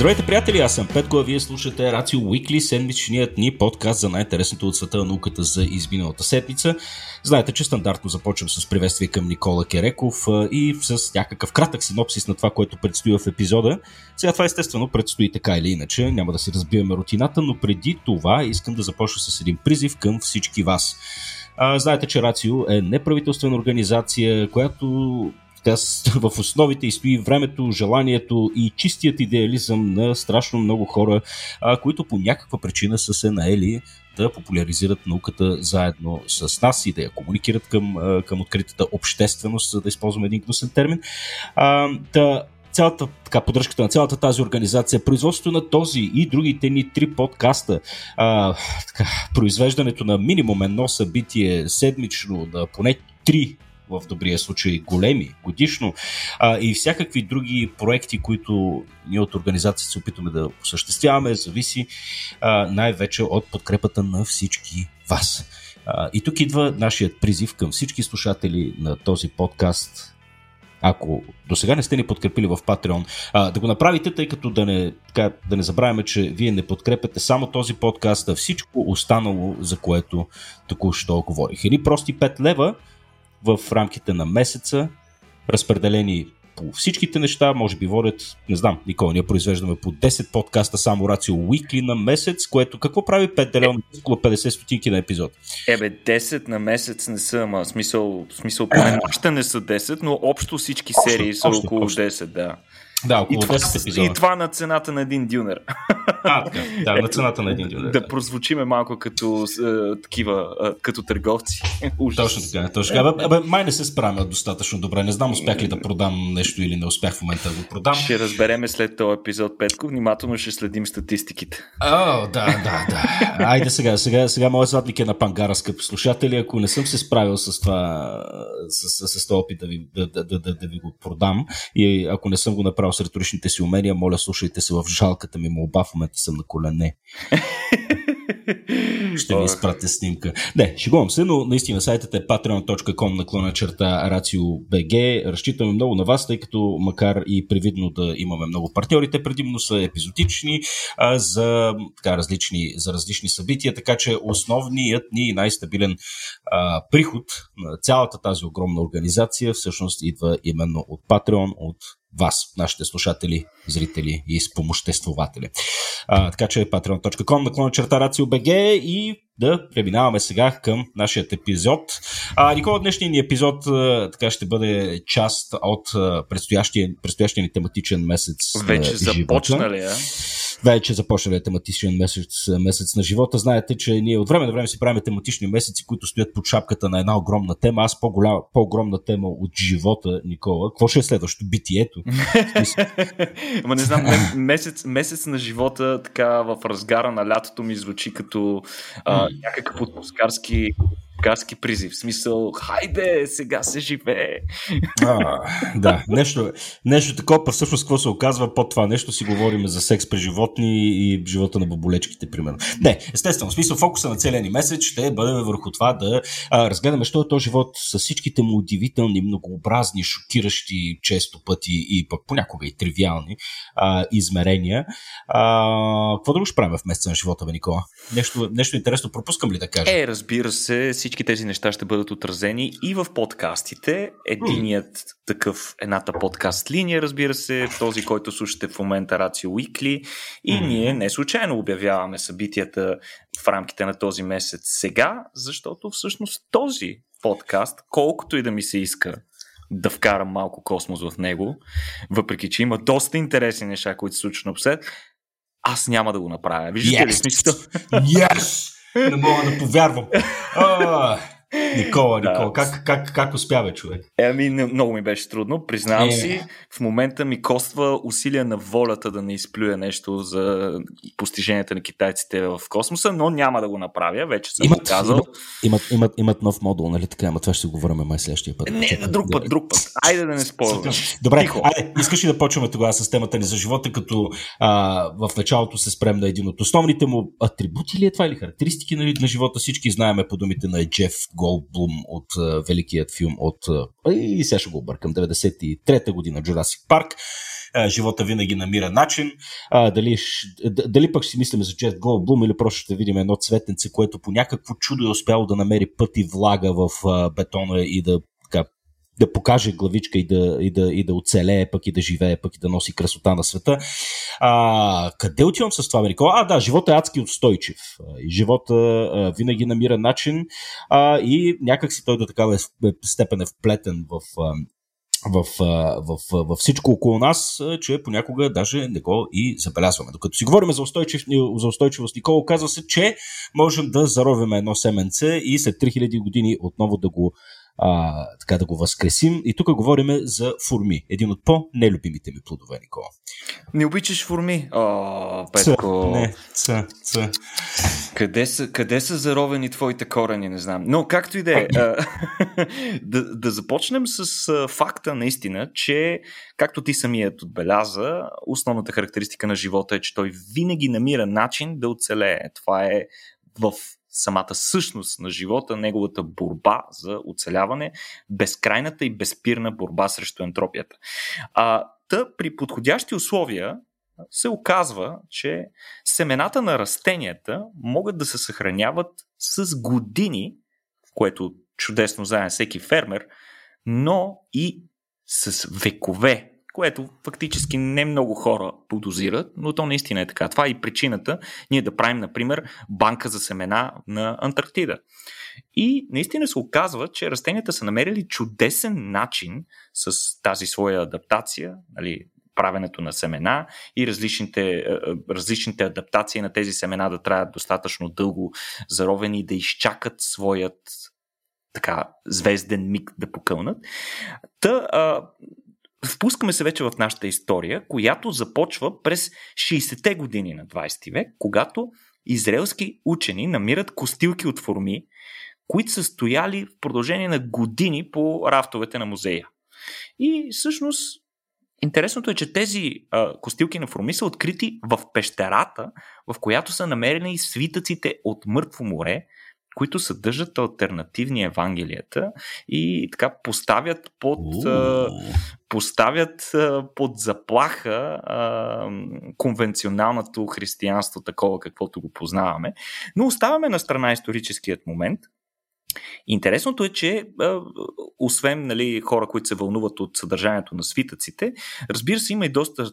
Здравейте, приятели, аз съм Петко, а вие слушате Рацио Уикли, седмичният ни подкаст за най-интересното от света на науката за изминалата седмица. Знаете, че стандартно започвам с приветствие към Никола Кереков и с някакъв кратък синопсис на това, което предстои в епизода. Сега това естествено предстои така или иначе, няма да си разбиваме рутината, но преди това искам да започна с един призив към всички вас. Знаете, че Рацио е неправителствена организация, която... в основите и стои времето, желанието и чистият идеализъм на страшно много хора, които по някаква причина са се наели да популяризират науката заедно с нас и да я комуникират към откритата общественост, за да използваме един гнусен термин. Поддръжката на цялата тази организация, производството на този и другите ни 3 подкаста, произвеждането на минимум 1 събитие седмично, на поне 3 в добрия случай големи, годишно, и всякакви други проекти, които ние от организацията се опитваме да осъществяваме, зависи най-вече от подкрепата на всички вас. И тук идва нашият призив към всички слушатели на този подкаст. Ако до сега не сте ни подкрепили в Patreon, да го направите, тъй като да не забравяме, че вие не подкрепяте само този подкаст, а всичко останало, за което току-що говорих. Едни прости 5 лева в рамките на месеца, разпределени по всичките неща, може би водят, не знам, Никола, ние произвеждаме по 10 подкаста само Рацио Уикли на месец, което какво прави 5 делено на около 50 стотинки на епизод? 10 на месец не са, ама смисъл поне още не са 10, но общо всички серии са около 10, да. Да, около 10 епизода. И това на цената на един дюнер. На цената на един дюнер. Да, прозвучиме малко като такива, като търговци. Точно така. Май не се справя достатъчно добре. Не знам успях ли да продам нещо или не успях в момента да го продам. Ще разбереме след този епизод, Петко. Внимателно ще следим статистиките. Да. Айде сега моят задник е на пангара, скъпи слушатели. Ако не съм се справил с това, с този опит да ви го продам и ако не съм го направил с риторичните си умения, моля, слушайте се в жалката ми молба, в момента съм на колене. Ще ви изпратя снимка. Не, шегувам се, но наистина сайтът е patreon.com/RACIO.BG. Разчитаме много на вас, тъй като макар и привидно да имаме много партньорите, предимно са епизодични за различни събития, така че основният ни и най-стабилен приход на цялата тази огромна организация всъщност идва именно от Patreon, от вас, нашите слушатели, зрители и спомоществователи. Така че patreon.com/RACIO.BG и да преминаваме сега към нашия епизод. Никола, днешния ни епизод така ще бъде част от предстоящия ни тематичен месец. Вече започна ли? Вече започна ли тематичен месец на живота? Знаете, че ние от време на време си правим тематични месеци, които стоят под шапката на една огромна тема. Аз по-огромна тема от живота, Никола. Какво ще е следващото? Битието? Ама не знам, месец на живота, така в разгара на лятото ми звучи като някакъв отпускарски призив. В смисъл, хайде, сега се живее. Да, нещо такова, па всъщност какво се оказва под това нещо, си говорим за секс при животни и живота на баболечките, примерно. Не, естествено, в смисъл, фокуса на целия ни месец ще бъдем върху това да разгледаме, що е този живот с всичките му удивителни, многообразни, шокиращи често пъти и пък понякога и тривиални измерения. Какво друго ще правим в месеца на живота, бе, Никола? Нещо интересно пропускам ли да кажа? Разбира се, всички тези неща ще бъдат отразени и в подкастите. Едната подкаст линия, разбира се, този, който слушате в момента, Рацио Уикли, и ние не случайно обявяваме събитията в рамките на този месец сега, защото всъщност този подкаст, колкото и да ми се иска да вкарам малко космос в него, въпреки че има доста интересни неща, които се случат на обсед, аз няма да го направя. Виждате ли смисъл? Yes! Не мога да повярвам. Никола, как успя, бе, човек? Много ми беше трудно, признавам си. В момента ми коства усилия на волята да не изплюя нещо за постиженията на китайците в космоса, но няма да го направя, вече съм го казал. Имат нов модул, нали така? Ама това ще говорим май следващия път. Друг път. Айде да не спорваме. Добре, айде, искаш ли да почваме тогава с темата ни за живота, като в началото се спрем на един от основните му атрибути ли е това, или характеристики на живота? Всички знаеме по думите на Джеф Голблум от великият филм от 93-та година Jurassic Park, живота винаги намира начин. Дали пък ще си мислим за Джеф Голблум или просто ще видим едно цветенце, което по някакво чудо е успяло да намери път и влага в бетона и да покаже главичка и да оцелее, пък и да живее, пък и да носи красота на света. Къде отивам с това, Никола? Живота е адски устойчив. Живота винаги намира начин и някак си той до такава степен е вплетен в всичко около нас, че понякога даже не го и забелязваме. Докато си говорим за устойчивост, Никола, оказва се, че можем да заровим едно семенце и след 3000 години отново да го възкресим. И тук говорим за форми. Един от по-нелюбимите ми плодове, Никола. Не обичаш форми? Петко. Не. Къде са заровени твоите корени, не знам. Но както и да е, да започнем с факта наистина, че както ти самият отбеляза, основната характеристика на живота е, че той винаги намира начин да оцелее. Това е в самата същност на живота, неговата борба за оцеляване, безкрайната и безпирна борба срещу ентропията. При подходящи условия се оказва, че семената на растенията могат да се съхраняват с години, в което чудесно знае всеки фермер, но и с векове, което фактически не много хора подозират, но то наистина е така. Това е и причината ние да правим, например, банка за семена на Антарктида. И наистина се оказва, че растенията са намерили чудесен начин с тази своя адаптация, правенето на семена и различните адаптации на тези семена да траят достатъчно дълго заровени, да изчакат своят звезден миг да покълнат. Впускаме се вече в нашата история, която започва през 60-те години на 20 век, когато израелски учени намират костилки от форми, които са стояли в продължение на години по рафтовете на музея. И всъщност интересното е, че тези костилки на форми са открити в пещерата, в която са намерени свитъците от Мъртво море, които съдържат алтернативни евангелията и така поставят под заплаха конвенционалното християнство, такова каквото го познаваме. Но оставаме на страна историческият момент. Интересното е, че освен хора, които се вълнуват от съдържанието на свитъците, разбира се, има и доста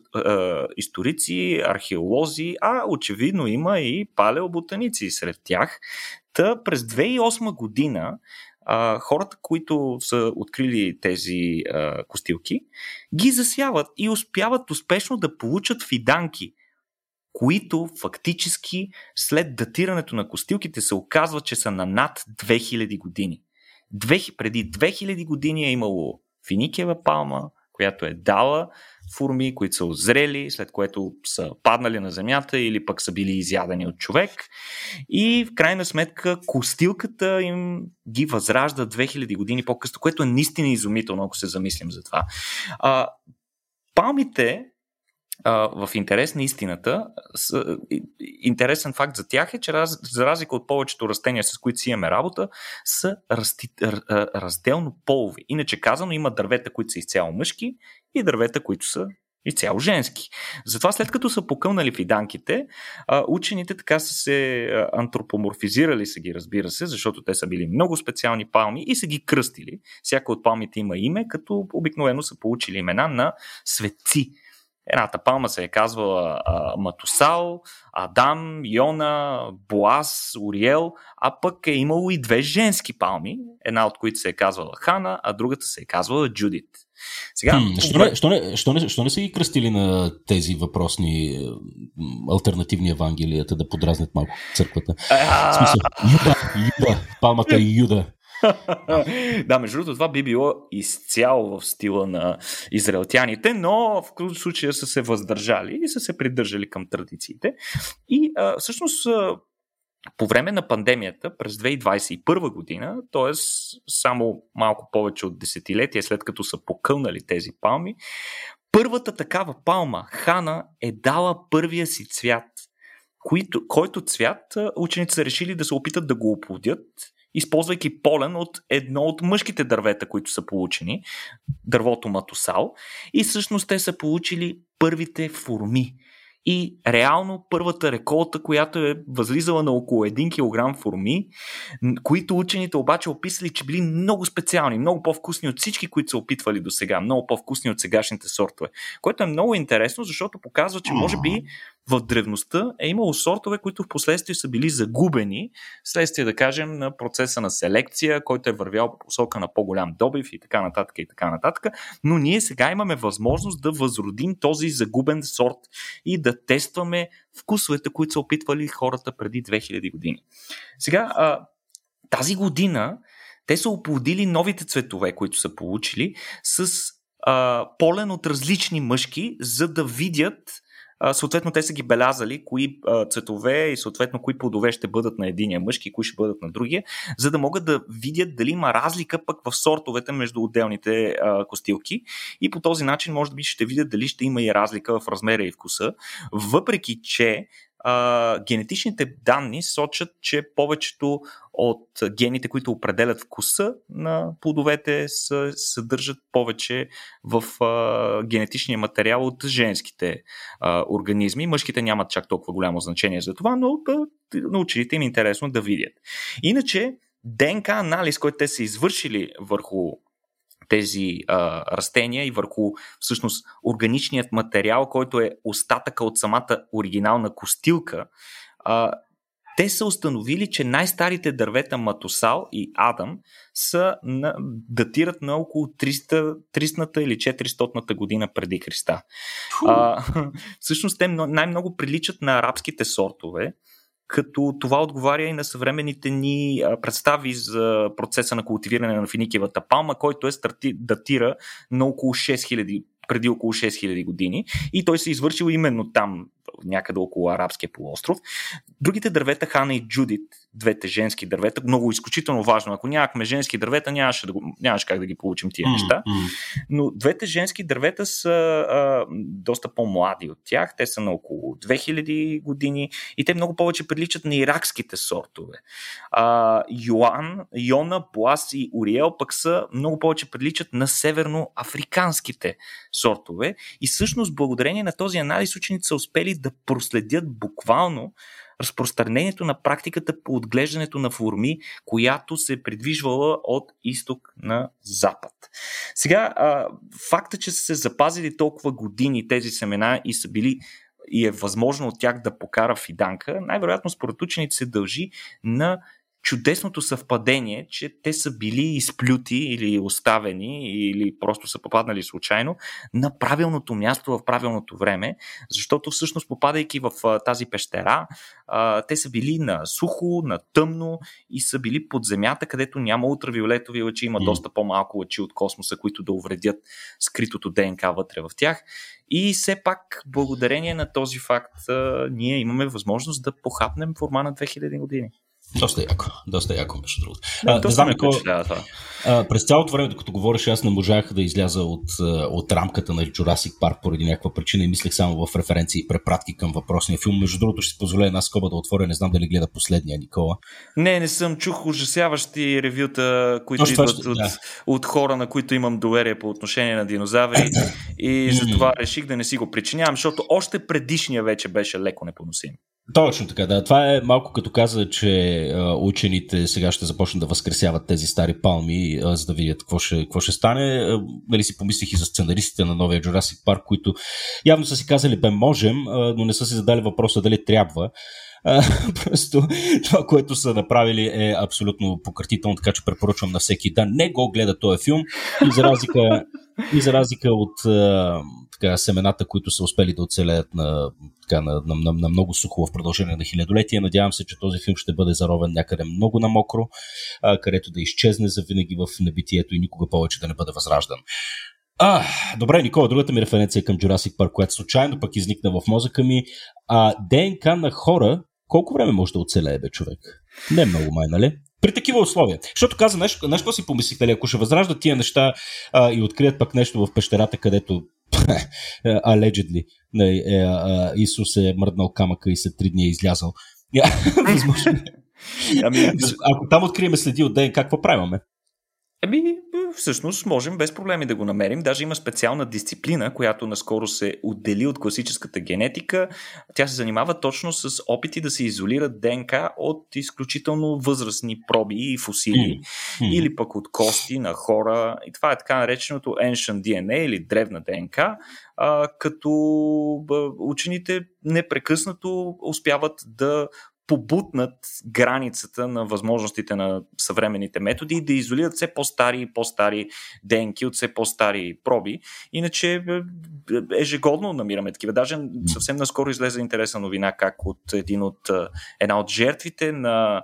историци, археолози, очевидно има и палеоботаници сред тях. През 2008 година хората, които са открили тези костилки, ги засяват и успяват успешно да получат фиданки, които фактически след датирането на костилките се оказва, че са на над 2000 години. Преди 2000 години е имало финикиева палма, която е дала форми, които са озрели, след което са паднали на земята или пък са били изядени от човек. И в крайна сметка костилката им ги възражда 2000 години по-късно, което е наистина изумително, ако се замислим за това. Палмите, в интерес на истината, интересен факт за тях е, че за разлика от повечето растения, с които си имаме работа, са разделно полови. Иначе казано, има дървета, които са изцяло мъжки и дървета, които са изцяло женски. Затова след като са покълнали фиданките, учените така са се антропоморфизирали, разбира се, защото те са били много специални палми и са ги кръстили. Всяка от палмите има име, като обикновено са получили имена на светци. Едната палма се е казвала Матусал, Адам, Йона, Боас, Уриел, а пък е имало и две женски палми, една от които се е казвала Хана, а другата се е казвала Джудит. Що не са ги кръстили на тези въпросни алтернативни евангелията, да подразнят малко църквата? В смисъл, Юда, палмата е Юда. Да, между другото, това би било изцяло в стила на израелтяните, но в случая са се въздържали и са се придържали към традициите. И всъщност по време на пандемията през 2021 година, т.е. само малко повече от десетилетие след като са покълнали тези палми, първата такава палма, Хана, е дала първия си цвят, който цвят учениците са решили да се опитат да го оплодят използвайки полен от едно от мъжките дървета, които са получени, дървото Матусал, и всъщност те са получили първите форми. И реално първата реколта, която е възлизала на около 1 кг форми, които учените обаче описали, че били много специални, много по-вкусни от всички, които са опитвали до сега, много по-вкусни от сегашните сортове. Което е много интересно, защото показва, че може би в древността е имало сортове, които в последствие са били загубени, следствие да кажем на процеса на селекция, който е вървял по посока на по-голям добив и така нататък и така нататък, но ние сега имаме възможност да възродим този загубен сорт и да тестваме вкусовете, които са опитвали хората преди 2000 години. Сега, тази година те са оплодили новите цветове, които са получили с полен от различни мъжки, за да видят, съответно те са ги белязали кои цветове и съответно кои плодове ще бъдат на единия мъжки и кои ще бъдат на другия, за да могат да видят дали има разлика пък в сортовете между отделните костилки и по този начин може би ще видят дали ще има и разлика в размера и вкуса, въпреки че генетичните данни сочат, че повечето от гените, които определят вкуса на плодовете, се съдържат повече в генетичния материал от женските организми. Мъжките нямат чак толкова голямо значение за това, но на учените им е интересно да видят. Иначе ДНК анализ, който те са извършили върху тези растения и върху всъщност органичният материал, който е остатъка от самата оригинална костилка, те са установили, че най-старите дървета Матусал и Адам датират на около 300-та или 400-та година преди Христа. Всъщност те най-много приличат на арабските сортове, като това отговаря и на съвременните ни представи за процеса на култивиране на финикиевата палма, който датира на около 6000, преди около 6000 години и той се извършил именно там, някъде около Арабския полуостров. Другите дървета, Хана и Джудит, двете женски дървета, много изключително важно. Ако нямахме женски дървета, нямаше как да ги получим тия неща. Но двете женски дървета са доста по-млади от тях. Те са на около 2000 години и те много повече приличат на иракските сортове. Йона, Боас и Уриел пък са много повече приличат на северноафриканските сортове и всъщност благодарение на този анализ учените са успели да проследят буквално разпространението на практиката по отглеждането на форми, която се е придвижвала от изток на запад. Сега, факта, че са се запазили толкова години тези семена и са били и е възможно от тях да покара фиданка, най-вероятно според учените се дължи на чудесното съвпадение, че те са били изплюти или оставени или просто са попаднали случайно на правилното място в правилното време, защото всъщност попадайки в тази пещера, те са били на сухо, на тъмно и са били под земята, където няма ултравиолетови лъчи, има доста по-малко лъчи от космоса, които да увредят скритото ДНК вътре в тях. И все пак, благодарение на този факт, ние имаме възможност да похапнем форма на 2000 години. Доста яко, между другото. Не знам какво. През цялото време, докато говориш, аз не можах да изляза от рамката на Jurassic Park поради някаква причина и мислех само в референции и препратки към въпросния филм. Между другото, ще си позволя една скоба да отворя, не знам дали гледа последния, Никола. Не съм чух ужасяващи ревюта, които идват от хора, на които имам доверие по отношение на динозаври и затова реших да не си го причинявам, защото още предишния вече беше леко непоносим. Точно така, да. Това е малко като каза, че учените сега ще започнат да възкресяват тези стари палми, за да видят какво ще стане. Нали си помислих и за сценаристите на новия Jurassic Park, които явно са си казали, можем, но не са си задали въпроса дали трябва. Просто това, което са направили е абсолютно пократително, така че препоръчвам на всеки да не го гледа този филм и за разлика от семената, които са успели да оцелеят на много сухо в продължение на хилядолетия. Надявам се, че този филм ще бъде заровен някъде много на мокро, където да изчезне завинаги в небитието и никога повече да не бъде възраждан. Добре, Никола, другата ми референция е към Jurassic Park, която случайно пък изникна в мозъка ми. ДНК на хора, колко време може да оцелее бе човек? Не много май, нали? При такива условия. Защото каза нещо си помислих, нали? Ако ще възраждат тия неща и открият пък нещо в пещерата, където allegedly Исус е мръднал камъка и след 3 дни е излязал. Възможно Ами, ако там открием следи от ДНК, какво правиме? Ами, всъщност можем без проблеми да го намерим. Даже има специална дисциплина, която наскоро се отдели от класическата генетика. Тя се занимава точно с опити да се изолират ДНК от изключително възрастни проби и фосили. Или пък от кости на хора. И това е така нареченото ancient DNA или древна ДНК, като учените непрекъснато успяват да побутнат границата на възможностите на съвременните методи и да изолират все по-стари и по-стари ДНК от все по-стари проби. Иначе ежегодно намираме такива. Даже съвсем наскоро излезе интересна новина, как от една от жертвите на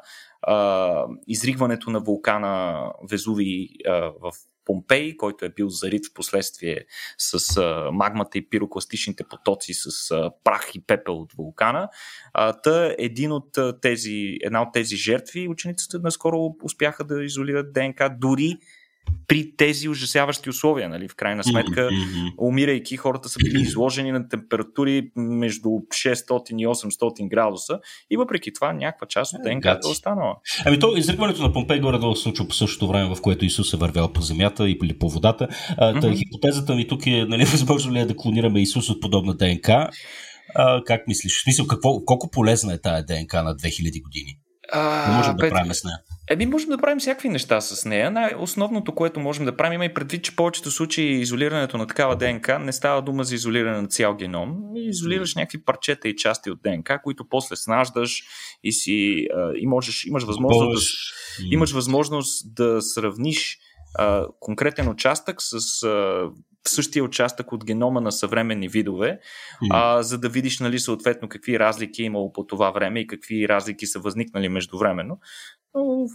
изригването на вулкана Везувий в Помпей, който е бил зарит в последствие с магмата и пирокластичните потоци с прах и пепел от вулкана. Една от тези жертви учениците наскоро успяха да изолират ДНК дори при тези ужасяващи условия. Нали? В крайна сметка, умирайки, хората са били изложени на температури между 600 и 800 градуса и въпреки това някаква част от ДНК е останала. Ами то изригването на Помпей горе-долу се случва по същото време, в което Исус е вървял по земята или по водата. Хипотезата ми тук е, нали, възможно ли е да клонираме Исус от подобна ДНК? Как мислиш? Мисля, колко полезна е тая ДНК на 2000 години? Можем да правим с нея. Можем да правим всякакви неща с нея. Основното, което можем да правим, има и предвид, че повечето случаи изолирането на такава ДНК не става дума за изолиране на цял геном. Изолираш някакви парчета и части от ДНК, които после снаждаш и имаш възможност да сравниш конкретен участък с същия участък от генома на съвременни видове, за да видиш, нали, съответно какви разлики е имало по това време и какви разлики са възникнали междувременно. Но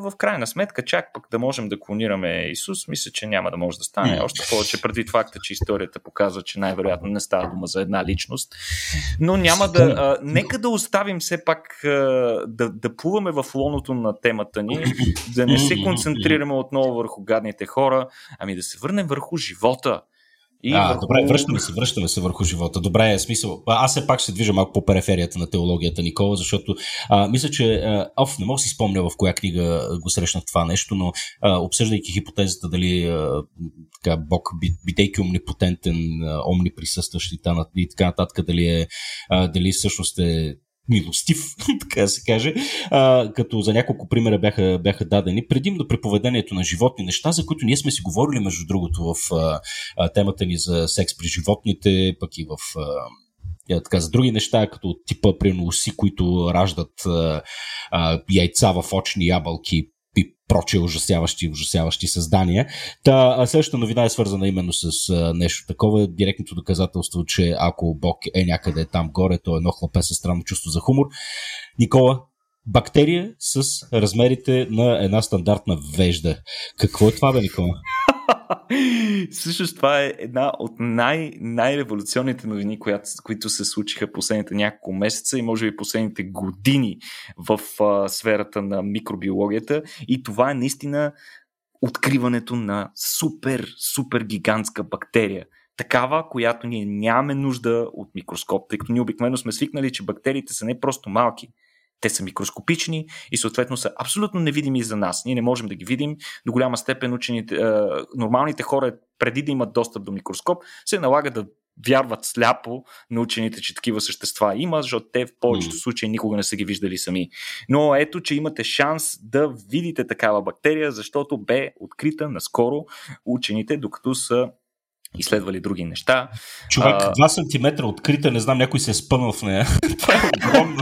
в крайна сметка, чак пък да можем да клонираме Исус, мисля, че няма да може да стане. Още повече предвид факта, че историята показва, че най-вероятно не става дума за една личност. Но няма да... нека да оставим все пак да плуваме в лоното на темата ни, да не се концентрираме отново върху гадните хора, ами да се върнем върху живота. Добре, връщаме се върху живота. Добре, е смисъл. Аз все пак ще движа малко по периферията на теологията, Никола, защото мисля, че не мога да си спомня в коя книга го срещнах това нещо, но обсъждайки хипотезата дали Бог, бидейки омнипотентен, омниприсъстващ и така нататък, дали всъщност е милостив, така да се каже, като за няколко примера бяха дадени. Предимно при поведението на животни, неща, за които ние сме си говорили, между другото, в темата ни за секс при животните, пък и в за други неща, като типа уси, които раждат яйца в очни ябълки и прочие ужасяващи създания. Следващата новина е свързана именно с нещо такова. Директното доказателство, че ако Бог е някъде там горе, то е едно хлапе със странно чувство за хумор. Никола, бактерия с размерите на една стандартна вежда. Какво е това, бе, Никола? Всъщност това е една от най-революционните новини, които се случиха последните няколко месеца и може би последните години в сферата на микробиологията, и това е наистина откриването на супер гигантска бактерия. Такава, която ние нямаме нужда от микроскоп, тъй като ние обикновено сме свикнали, че бактериите са не просто малки. Те са микроскопични и съответно са абсолютно невидими за нас. Ние не можем да ги видим. До голяма степен нормалните хора, преди да имат достъп до микроскоп, се налага да вярват сляпо на учените, че такива същества има, защото те в повечето случаи никога не са ги виждали сами. Но ето, че имате шанс да видите такава бактерия, защото бе открита наскоро учените, докато са изследвали други неща. Човек, 2 см открита, не знам, някой се е спънал в нея. Това е огромно.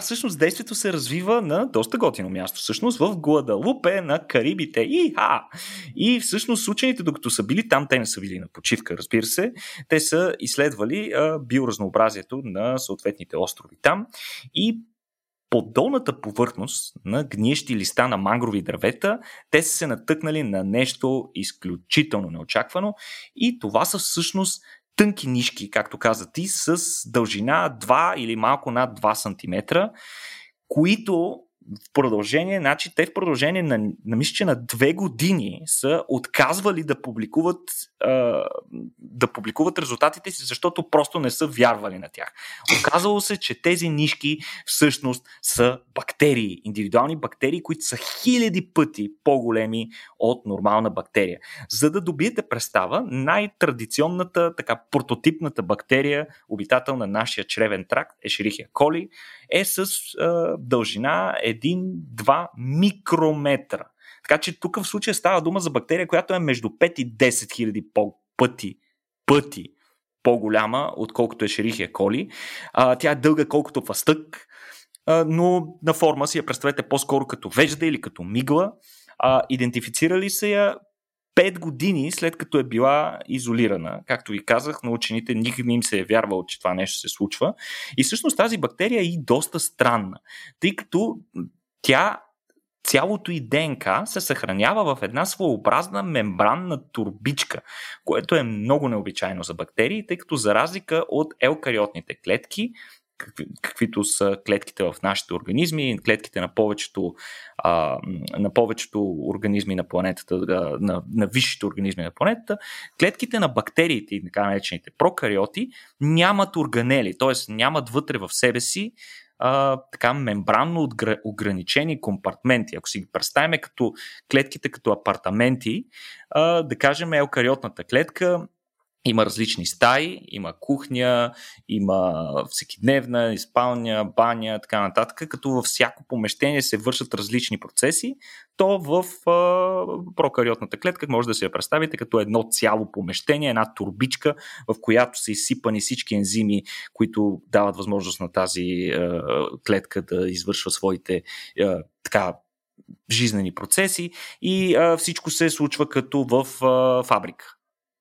Всъщност действието се развива на доста готино място. Всъщност в Гваделупе на Карибите. И всъщност учените, докато са били там, те не са били на почивка, разбира се. Те са изследвали биоразнообразието на съответните острови там и под долната повърхност на гниещи листа на мангрови дървета, те са се натъкнали на нещо изключително неочаквано, и това са всъщност тънки нишки, както каза ти, с дължина 2 или малко над 2 см, които в продължение на мисля, че на 2 години са отказвали да публикуват резултатите си, защото просто не са вярвали на тях. Оказало се, че тези нишки всъщност са бактерии, индивидуални бактерии, които са хиляди пъти по-големи от нормална бактерия. За да добиете представа, най-традиционната, така прототипната бактерия, обитател на нашия чревен тракт, Ешерихия коли, е с дължина 1-2 микрометра. Така че тук в случая става дума за бактерия, която е между 5 и 10 хиляди пъти по-голяма, отколкото Ешерихия коли. Тя е дълга колкото фастък, но на форма си я представете по-скоро като вежда или като мигла. Идентифицирали се я 5 години след като е била изолирана. Както ви казах, на учените никак не им се е вярвало, че това нещо се случва. И всъщност тази бактерия е и доста странна, тъй като тя, цялото и ДНК се съхранява в една своеобразна мембранна турбичка, което е много необичайно за бактерии, тъй като за разлика от еукариотните клетки, каквито са клетките в нашите организми, клетките на повечето организми на планетата, на висшите организми на планетата, клетките на бактериите и така наречените прокариоти нямат органели, т.е. нямат вътре в себе си така мембранно ограничени компартменти. Ако си ги представим като клетките като апартаменти, да кажем еукариотната клетка има различни стаи, има кухня, има всекидневна, спалня, баня, така нататък. Като във всяко помещение се вършат различни процеси, то в прокариотната клетка може да се я представите като едно цяло помещение, една турбичка, в която са изсипани всички ензими, които дават възможност на тази клетка да извършва своите така жизнени процеси и всичко се случва като в фабрика.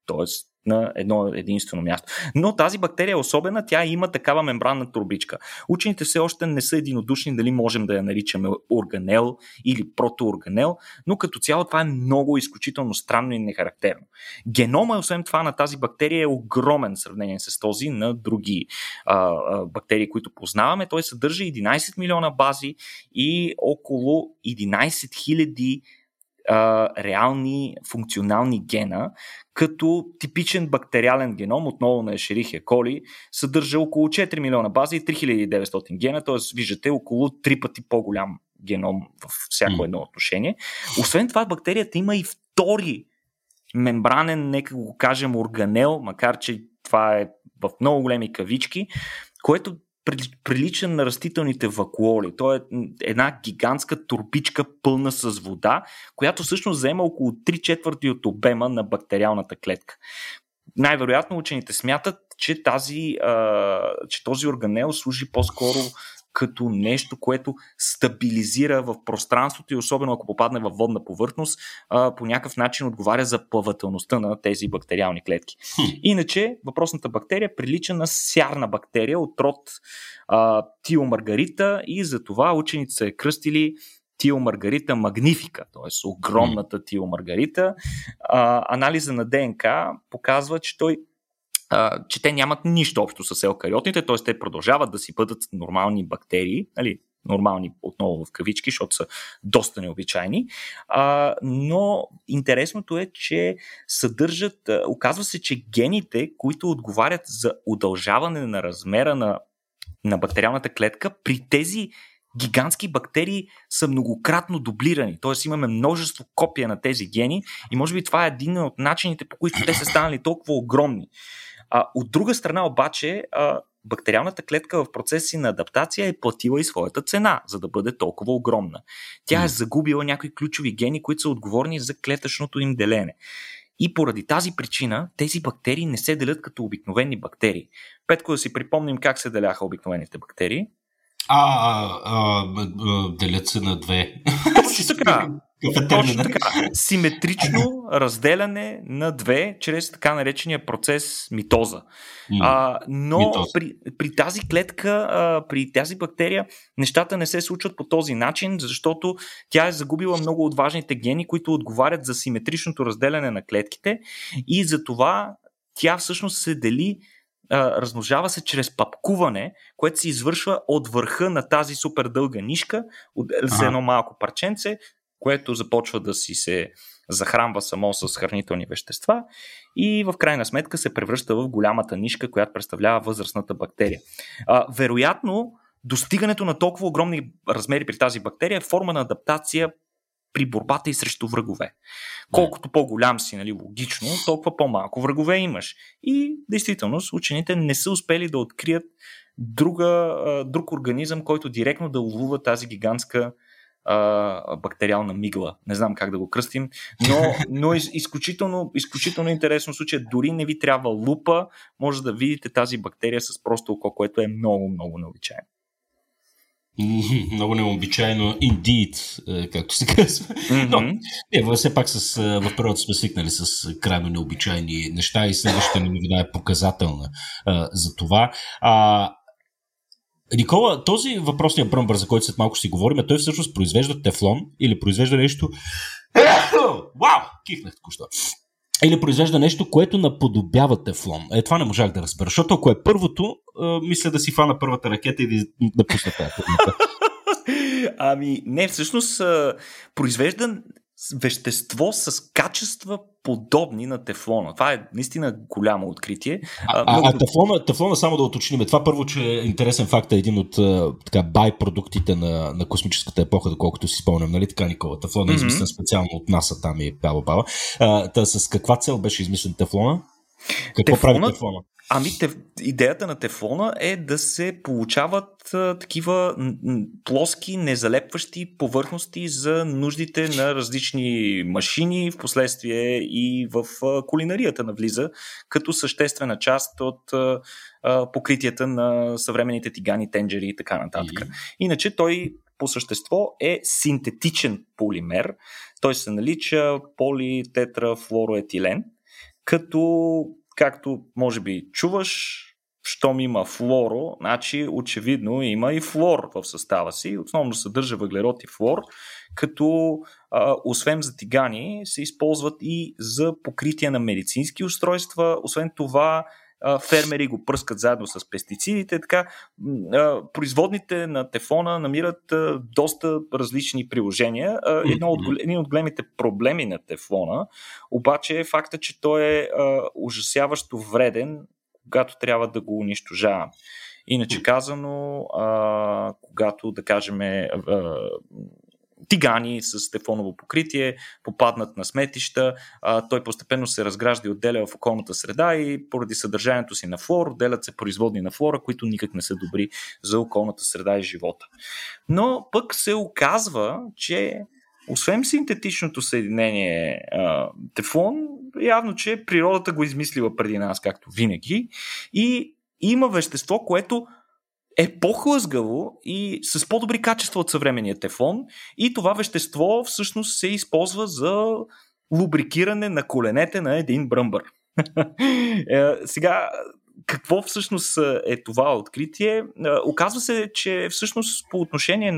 Тоест на едно единствено място. Но тази бактерия е особена, тя има такава мембранна турбичка. Учените все още не са единодушни дали можем да я наричаме органел или протоорганел, но като цяло това е много изключително странно и нехарактерно. Генома, освен това, на тази бактерия е огромен в сравнение с този на други бактерии, които познаваме. Той съдържа 11 милиона бази и около 11 хиляди реални функционални гена, като типичен бактериален геном, отново на Ешерихия коли, съдържа около 4 милиона бази и 3900 гена, т.е. виждате около 3 пъти по-голям геном във всяко едно отношение. Освен това, бактерията има и втори мембранен, нека го кажем, органел, макар че това е в много големи кавички, което приличен на растителните вакуоли. Той е една гигантска турбичка пълна с вода, която всъщност заема около 3/4 от обема на бактериалната клетка. Най-вероятно учените смятат, че този органел служи по-скоро като нещо, което стабилизира в пространството и особено ако попадне във водна повърхност, по някакъв начин отговаря за плавателността на тези бактериални клетки. Иначе въпросната бактерия прилича на сярна бактерия от род Тиомаргарита и затова учените са кръстили Тиомаргарита магнифика, т.е. огромната Тиомаргарита. Анализа на ДНК показва, че че те нямат нищо общо с еукариотните, т.е. те продължават да си бъдат нормални бактерии, нали, нормални отново в кавички, защото са доста необичайни, но интересното е, че съдържат, оказва се, че гените, които отговарят за удължаване на размера на бактериалната клетка, при тези гигантски бактерии са многократно дублирани, т.е. имаме множество копия на тези гени и може би това е един от начините, по които те са станали толкова огромни. От друга страна обаче, бактериалната клетка в процеси на адаптация е платила и своята цена, за да бъде толкова огромна. Тя е загубила някои ключови гени, които са отговорни за клетъчното им делене. И поради тази причина тези бактерии не се делят като обикновени бактерии. Петко, да си припомним как се деляха обикновените бактерии. Делят се на две. Точно така. Симетрично разделяне на две чрез така наречения процес митоза. При тази клетка, при тази бактерия, нещата не се случват по този начин, защото тя е загубила много от важните гени, които отговарят за симетричното разделяне на клетките и затова тя всъщност се дели размножава се чрез папкуване, което се извършва от върха на тази супер дълга нишка за едно малко парченце, което започва да си се захранва само с хранителни вещества и в крайна сметка се превръща в голямата нишка, която представлява възрастната бактерия. Вероятно, достигането на толкова огромни размери при тази бактерия е форма на адаптация при борбата и срещу врагове. Колкото по-голям си, нали, логично, толкова по-малко врагове имаш. И действително учените не са успели да открият друг организъм, който директно да ловува тази гигантска бактериална мигла. Не знам как да го кръстим, но изключително интересно случай. Дори не ви трябва лупа, може да видите тази бактерия с просто око, което е много, много необичайно. Много необичайно, indeed, както се казва. Mm-hmm. Но, все пак в природата сме свикнали с крайно необичайни неща и следващата ни новина е показателна за това. Никола, този въпросният бръмбър, за който след малко ще си говорим, той всъщност произвежда тефлон или произвежда нещо... Вау! Кихнах току-що. Или произвежда нещо, което наподобява тефлон. Това не можах да разбера, защото ако е първото, мисля да си фана първата ракета и да пусна тази първата. Не, всъщност произвежда вещество с качества подобни на тефлона. Това е наистина голямо откритие. Тефлона, само да уточним, това първо, че е интересен факт, е един от бай-продуктите на космическата епоха, доколкото си спомням, нали така, Никола? Тефлона е измислен специално от НАСА, там и баба. С каква цел беше измислен тефлона? Какво прави тефлона? Идеята на тефлона е да се получават такива плоски, незалепващи повърхности за нуждите на различни машини, в последствие и в кулинарията навлиза, като съществена част от покритията на съвременните тигани, тенджери и така нататък. Иначе той по същество е синтетичен полимер, той се нарича политетрафлороетилен, както може би чуваш, щом има флоро, значи очевидно има и флор в състава си. Основно съдържа въглерод и флор, като освен за тигани се използват и за покритие на медицински устройства. Освен това фермери го пръскат заедно с пестицидите. Така, производните на тефлона намират доста различни приложения. Един от големите проблеми на тефлона обаче е факта, че той е ужасяващо вреден, когато трябва да го унищожаваме. Иначе казано, когато, да кажем, тигани с тефлоново покритие попаднат на сметища, той постепенно се разгражда и отделя в околната среда и поради съдържанието си на флор, отделят се производни на флора, които никак не са добри за околната среда и живота. Но пък се оказва, че освен синтетичното съединение тефлон, явно, че природата го измислила преди нас, както винаги, и има вещество, което е по-хлъзгаво и с по-добри качества от съвременния тефлон, и това вещество всъщност се използва за лубрикиране на коленете на един бръмбър. Сега, какво всъщност е това откритие? Оказва се, че всъщност по отношение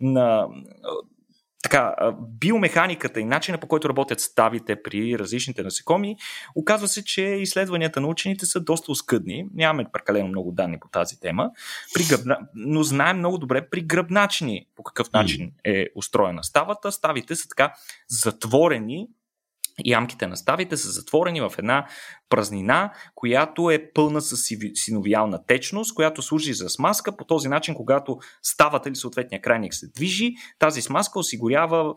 на биомеханиката и начина, по който работят ставите при различните насекоми, оказва се, че изследванията на учените са доста оскъдни. Нямаме прекалено много данни по тази тема, но знаем много добре при гръбначни по какъв начин е устроена ставата. Ставите са така затворени, ямките на ставите са затворени в една празнина, която е пълна с синовиална течност, която служи за смазка. По този начин, когато ставата или съответния крайник се движи, тази смазка осигурява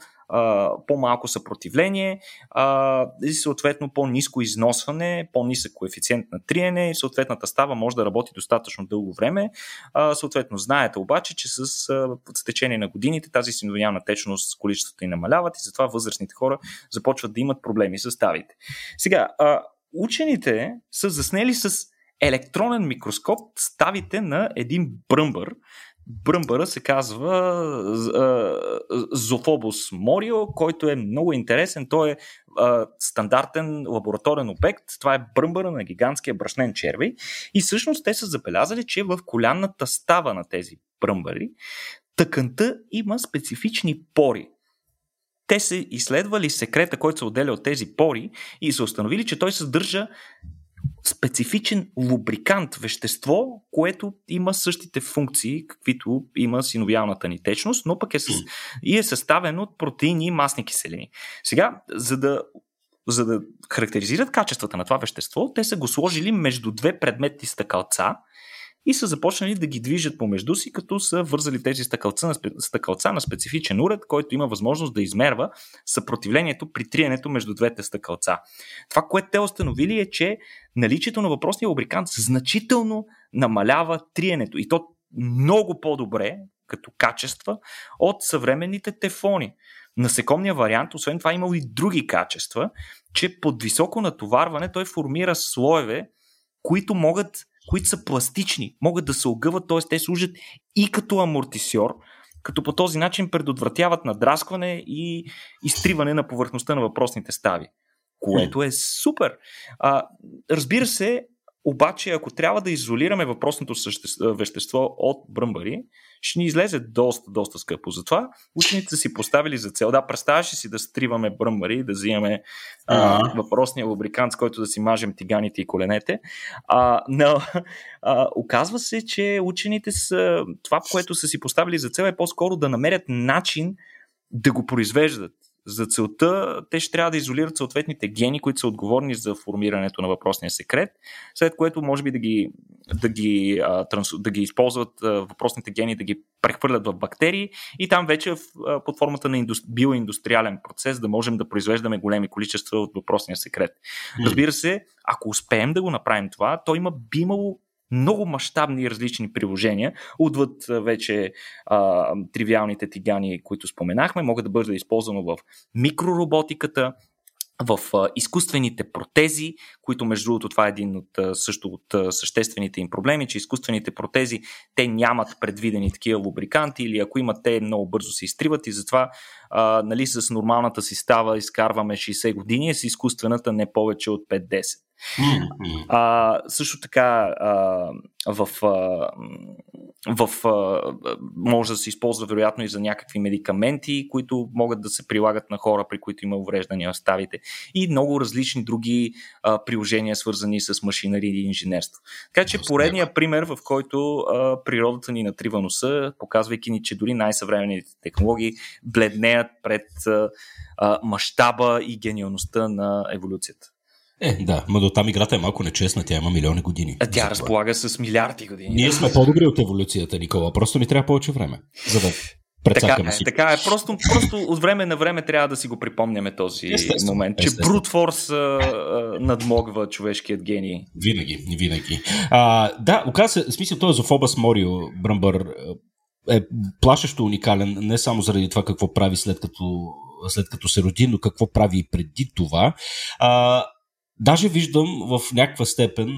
по-малко съпротивление и съответно по-ниско износване, по-нисък коефициент на триене и съответната става може да работи достатъчно дълго време. Съответно, знаете обаче, че с течение на годините тази синовиална течност, количеството ѝ намаляват и затова възрастните хора започват да имат проблеми с ставите. Сега, учените са заснели с електронен микроскоп ставите на един бръмбър. Бръмбъра се казва Зофобус морио, който е много интересен. Той е стандартен лабораторен обект. Това е бръмбъра на гигантския брашнен червей. И всъщност те са забелязали, че в колянната става на тези бръмбари тъканта има специфични пори. Те са изследвали секрета, който се отделя от тези пори и са установили, че той съдържа специфичен лубрикант, вещество, което има същите функции, каквито има синовиалната ни течност, но пък е, и е съставено от протеини и масни киселини. Сега, за да характеризират качествата на това вещество, те са го сложили между две предметни стъкалца и са започнали да ги движат помежду си, като са вързали тези стъкалца на специфичен уред, който има възможност да измерва съпротивлението при триенето между двете стъкалца. Това, което те установили, е, че наличието на въпросния лубрикант значително намалява триенето и то много по-добре като качества от съвременните тефлони. Насекомният вариант, освен това, имал и други качества, че под високо натоварване той формира слоеве, които са пластични, могат да се огъват, т.е. те служат и като амортисьор, като по този начин предотвратяват надраскване и изтриване на повърхността на въпросните стави, което е супер. Разбира се, обаче, ако трябва да изолираме въпросното вещество от бръмбари, ще ни излезе доста скъпо. Затова учените си поставили за цел. Да, представяше си да стриваме бръмбари и да взимаме въпросния лубрикант, с който да си мажем тиганите и коленете. Но оказва се, че учените са това, което са си поставили за цел, е по-скоро да намерят начин да го произвеждат. За целта те ще трябва да изолират съответните гени, които са отговорни за формирането на въпросния секрет, след което може би да ги използват въпросните гени, да ги прехвърлят в бактерии и там вече под формата на биоиндустриален процес да можем да произвеждаме големи количества от въпросния секрет. Разбира се, ако успеем да го направим това, то би имало много мащабни и различни приложения, отвъд вече тривиалните тигани, които споменахме, могат да бъдат използвано в микророботиката, в изкуствените протези, които между другото това е един от съществените им проблеми, че изкуствените протези те нямат предвидени такива лубриканти или ако имат, те много бързо се изтриват и затова с нормалната си става изкарваме 60 години, а с изкуствената не повече от 5-10. Също така може да се използва вероятно и за някакви медикаменти, които могат да се прилагат на хора, при които има увреждания в ставите и много различни други приложения, свързани с машинари и инженерство. Така че поредният пример, в който природата ни натрива носа, показвайки ни, че дори най-съвременните технологии бледнеят пред мащаба и гениалността на еволюцията. Да, но до там играта е малко нечестна, тя има милиони години. А тя разполага с милиарди години. Ние сме по-добри от еволюцията, Никола, просто ни трябва повече време, за да прецакаме си. Така е, просто от време на време трябва да си го припомняме този момент, че брут форс надмогва човешкият гений. Винаги. Оказва се, смисъл, този Зофобус морио бръмбър е плашещо уникален, не само заради това какво прави след като се роди, но какво прави и преди това. Даже виждам в някаква степен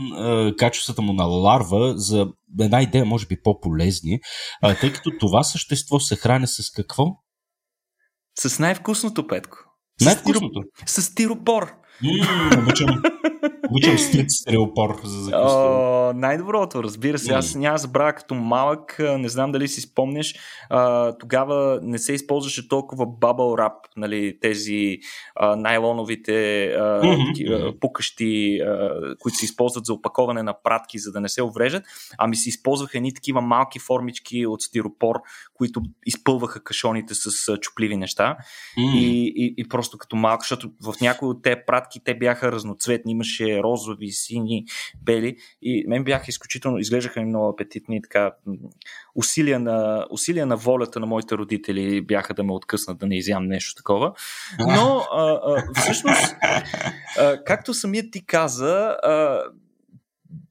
качествата му на ларва за една идея, може би по-полезни, тъй като това същество се храни с какво? С най-вкусното, Петко. Най-вкусното? С тиропор. Обичам стрит стрелопор за закуска. Най-доброто, разбира се. Аз няма забравя като малък, не знам дали си спомнеш, тогава не се използваше толкова bubble wrap, нали, тези найлоновите пукащи, които се използват за опаковане на пратки, за да не се уврежат, ами се използваха едни такива малки формички от стиропор, които изпълваха кашоните с чупливи неща. И просто като малко, защото в някои от тези пратки те бяха разноцветни, имаше розови, сини, бели и мен бяха изглеждаха ми много апетитни, така усилия на волята на моите родители бяха да ме откъснат да не изям нещо такова, но всъщност както самият ти каза,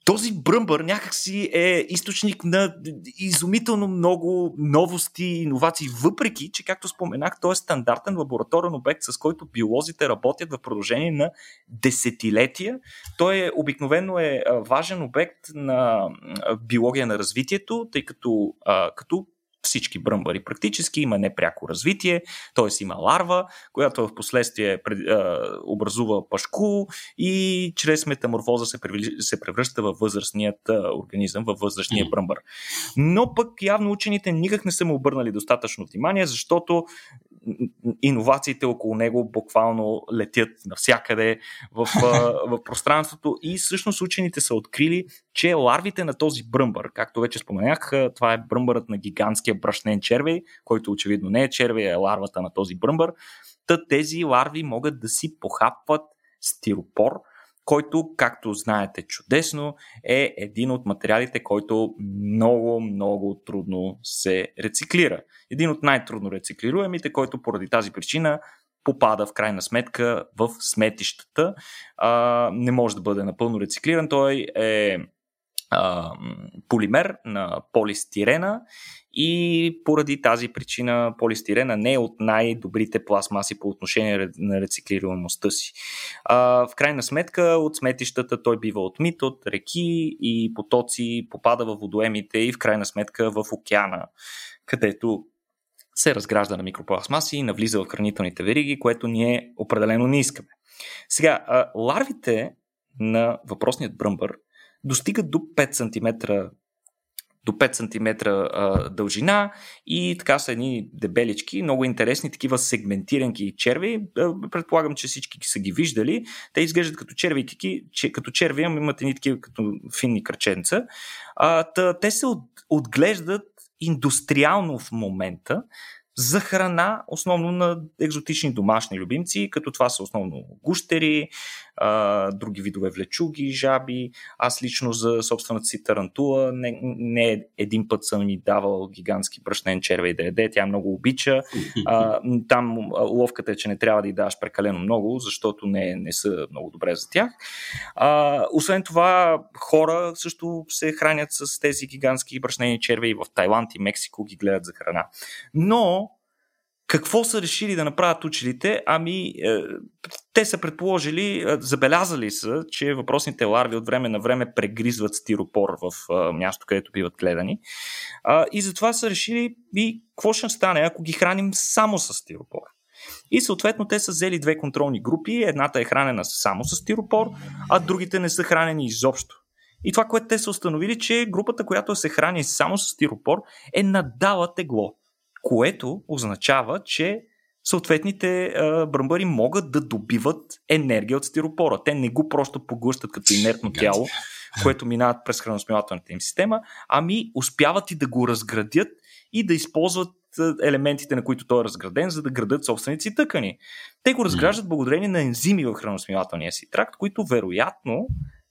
този бръмбър някакси е източник на изумително много новости и иновации, въпреки че, както споменах, той е стандартен лабораторен обект, с който биолозите работят в продължение на десетилетия. Той обикновено е важен обект на биология на развитието, тъй като всички бръмбари практически, има непряко развитие, т.е. има ларва, която в последствие образува пашкул и чрез метаморфоза се превръща във възрастният организъм, във възрастния бръмбар. Но пък явно учените никак не са му обърнали достатъчно внимание, защото иновациите около него буквално летят навсякъде в пространството и всъщност учените са открили, че ларвите на този бръмбар, както вече споменах, това е бръмбарът на гигантския брашнен червей, който очевидно не е червей, е ларвата на този бръмбар. Та тези ларви могат да си похапват стиропор, който, както знаете чудесно, е един от материалите, който много, много трудно се рециклира. Един от най-трудно рециклируемите, който поради тази причина попада в крайна сметка в сметищата. Не може да бъде напълно рециклиран. Той е полимер на полистирена и поради тази причина полистирена не е от най-добрите пластмаси по отношение на рециклируемостта си. В крайна сметка от сметищата той бива отмит от реки и потоци, попада в водоемите и в крайна сметка в океана, където се разгражда на микропластмаси и навлиза в хранителните вериги, което ние определено не искаме. Сега, ларвите на въпросният бръмбър достигат до 5 см дължина и така са едни дебелички, много интересни такива сегментиранки и черви. Предполагам, че всички са ги виждали. Те изглеждат като черви, като черви, имат едни такива като финни кръченца. Те се отглеждат индустриално в момента за храна, основно на екзотични домашни любимци, като това са основно гущери, други видове влечуги, жаби. Аз лично за собствената си тарантула не един път съм ми давал гигантски брашнен червей да яде, тя много обича. Там ловката е, че не трябва да й даваш прекалено много, защото не са много добре за тях. Освен това, хора също се хранят с тези гигантски брашнени червеи в Тайланд и Мексико ги гледат за храна. Но какво са решили да направят учените? Те са предположили, забелязали са, че въпросните ларви от време на време прегризват стиропор в място, където биват гледани. И затова са решили и какво ще стане, ако ги храним само с стиропор. И съответно те са взели две контролни групи. Едната е хранена само с стиропор, а другите не са хранени изобщо. И това, което те са установили, че групата, която се храни само с стиропор, е надала тегло, което означава, че съответните бръмбари могат да добиват енергия от стиропора. Те не го просто поглъщат като инертно тяло, което минават през храносмилателната им система, успяват и да го разградят и да използват елементите, на които той е разграден, за да градат собственици тъкани. Те го разграждат благодарение на ензими в храносмилателния си тракт, които вероятно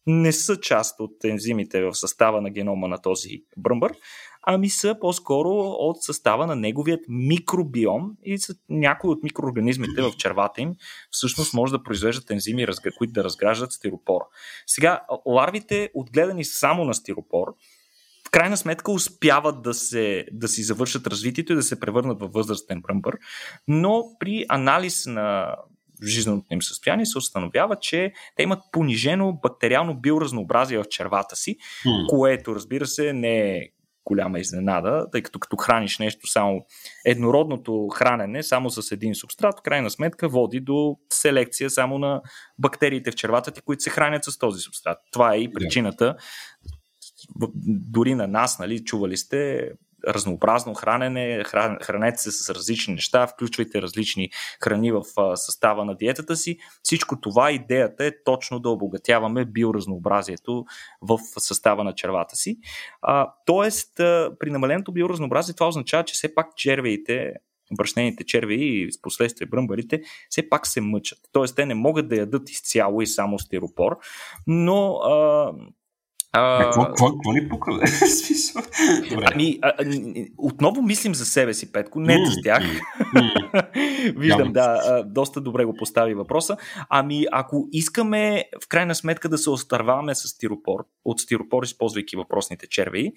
не са част от ензимите в състава на генома на този бръмбър, са по-скоро от състава на неговият микробиом и някои от микроорганизмите в червата им всъщност може да произвеждат ензими, които да разграждат стиропора. Сега, ларвите, отгледани само на стиропор, в крайна сметка успяват да си завършат развитието и да се превърнат във възрастен бръмбър, но при анализ на жизненото им състояние се установява, че те имат понижено бактериално биоразнообразие в червата си, което, разбира се, не е голяма изненада, тъй като храниш нещо само еднородното хранене, само с един субстрат, в крайна сметка води до селекция само на бактериите в червата ти, които се хранят с този субстрат. Това е и причината. Дори на нас, чували сте, разнообразно хранене, хранете се с различни неща, включвайте различни храни в състава на диетата си. Всичко това, идеята е точно да обогатяваме биоразнообразието в състава на червата си. Тоест, при намаленото биоразнообразие това означава, че все пак червеите, брашнените червеи и с последствие бръмбарите все пак се мъчат. Тоест, те не могат да ядат изцяло и само стиропор, но Какво ни пука? Отново мислим за себе си, Петко, не за тях. Виждам, доста добре го постави въпроса. Ако искаме в крайна сметка да се остърваваме от стиропор, използвайки въпросните червеи,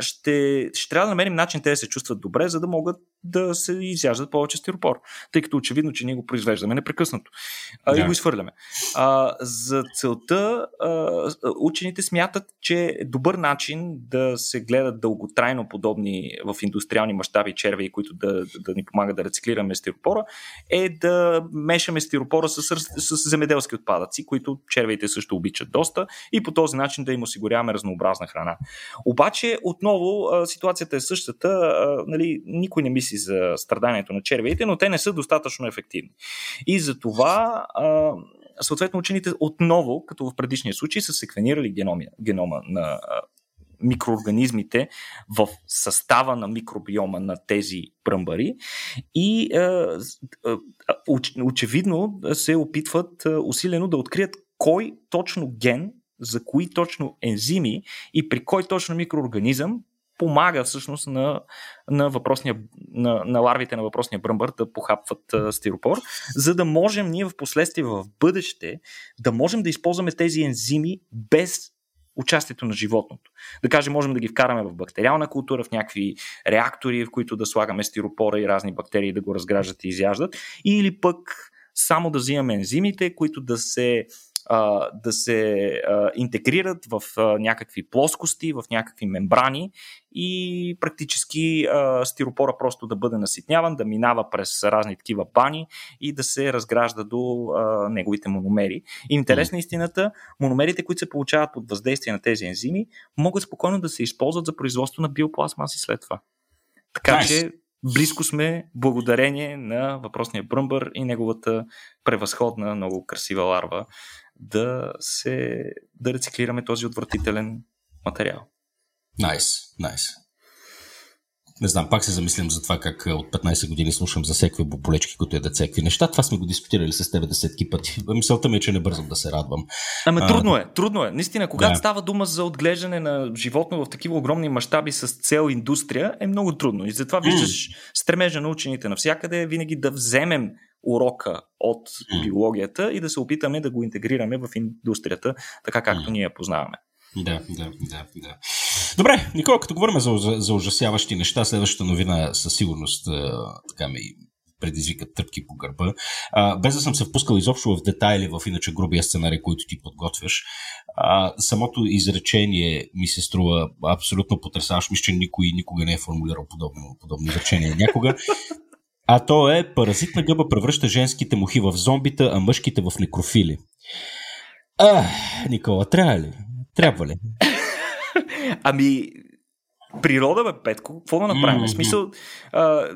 ще трябва да намерим начин те да се чувстват добре, за да могат да се изяждат повече стиропор, тъй като очевидно, че ние го произвеждаме непрекъснато и го изхвърляме. За целта учените смятат, че добър начин да се гледат дълготрайно подобни в индустриални мащаби черви, които да ни помагат да рециклираме стиропора, е да мешаме стиропора с земеделски отпадъци, които червите също обичат доста, и по този начин да им осигуряваме разнообразна храна. Обаче, отново, ситуацията е същата. Нали, никой не мисли за страданието на червеите, но те не са достатъчно ефективни. И затова, съответно, учените отново, като в предишния случай, са секвенирали генома на микроорганизмите в състава на микробиома на тези пръмбари и очевидно се опитват усилено да открият кой точно ген, за кои точно ензими и при кой точно микроорганизъм помага всъщност на ларвите на въпросния бръмбър да похапват стиропор, за да можем ние в последствие в бъдеще да можем да използваме тези ензими без участието на животното. Да кажем, можем да ги вкараме в бактериална култура, в някакви реактори, в които да слагаме стиропора и разни бактерии да го разграждат и изяждат, или пък само да взимаме ензимите, които да се интегрират в някакви плоскости, в някакви мембрани и практически стиропора просто да бъде наситняван, да минава през разни такива бани и да се разгражда до неговите мономери. Интересна истината, мономерите, които се получават под въздействие на тези ензими, могат спокойно да се използват за производство на биопластмаси след това. Така че близко сме благодарение на въпросния бръмбър и неговата превъзходна, много красива ларва да рециклираме този отвратителен материал. Найс. Не знам, пак се замислям за това как от 15 години слушам за всеки боболечки, които ядат всеки неща. Това сме го дискутирали с тебе 10 пъти. Мисълта ми е, че не бързам да се радвам. Трудно е. Наистина, когато става дума за отглеждане на животно в такива огромни мащаби с цел индустрия, е много трудно. И затова виждаш стремежа на учените навсякъде винаги да вземем урока от биологията и да се опитаме да го интегрираме в индустрията, така както ние я познаваме. Да. Добре, Никола, като говорим за ужасяващи неща, следващата новина със сигурност така ми предизвикат тръпки по гърба. Без да съм се впускал изобщо в детайли в иначе грубия сценарий, който ти подготвяш, самото изречение ми се струва абсолютно потресаващо. Мисля, че никой никога не е формулирал подобно изречение някога. А то е: паразитна гъба превръща женските мухи в зомбита, а мъжките в некрофили. Никола, трябва ли? Ами, природа, Петко, какво да направим? В смисъл,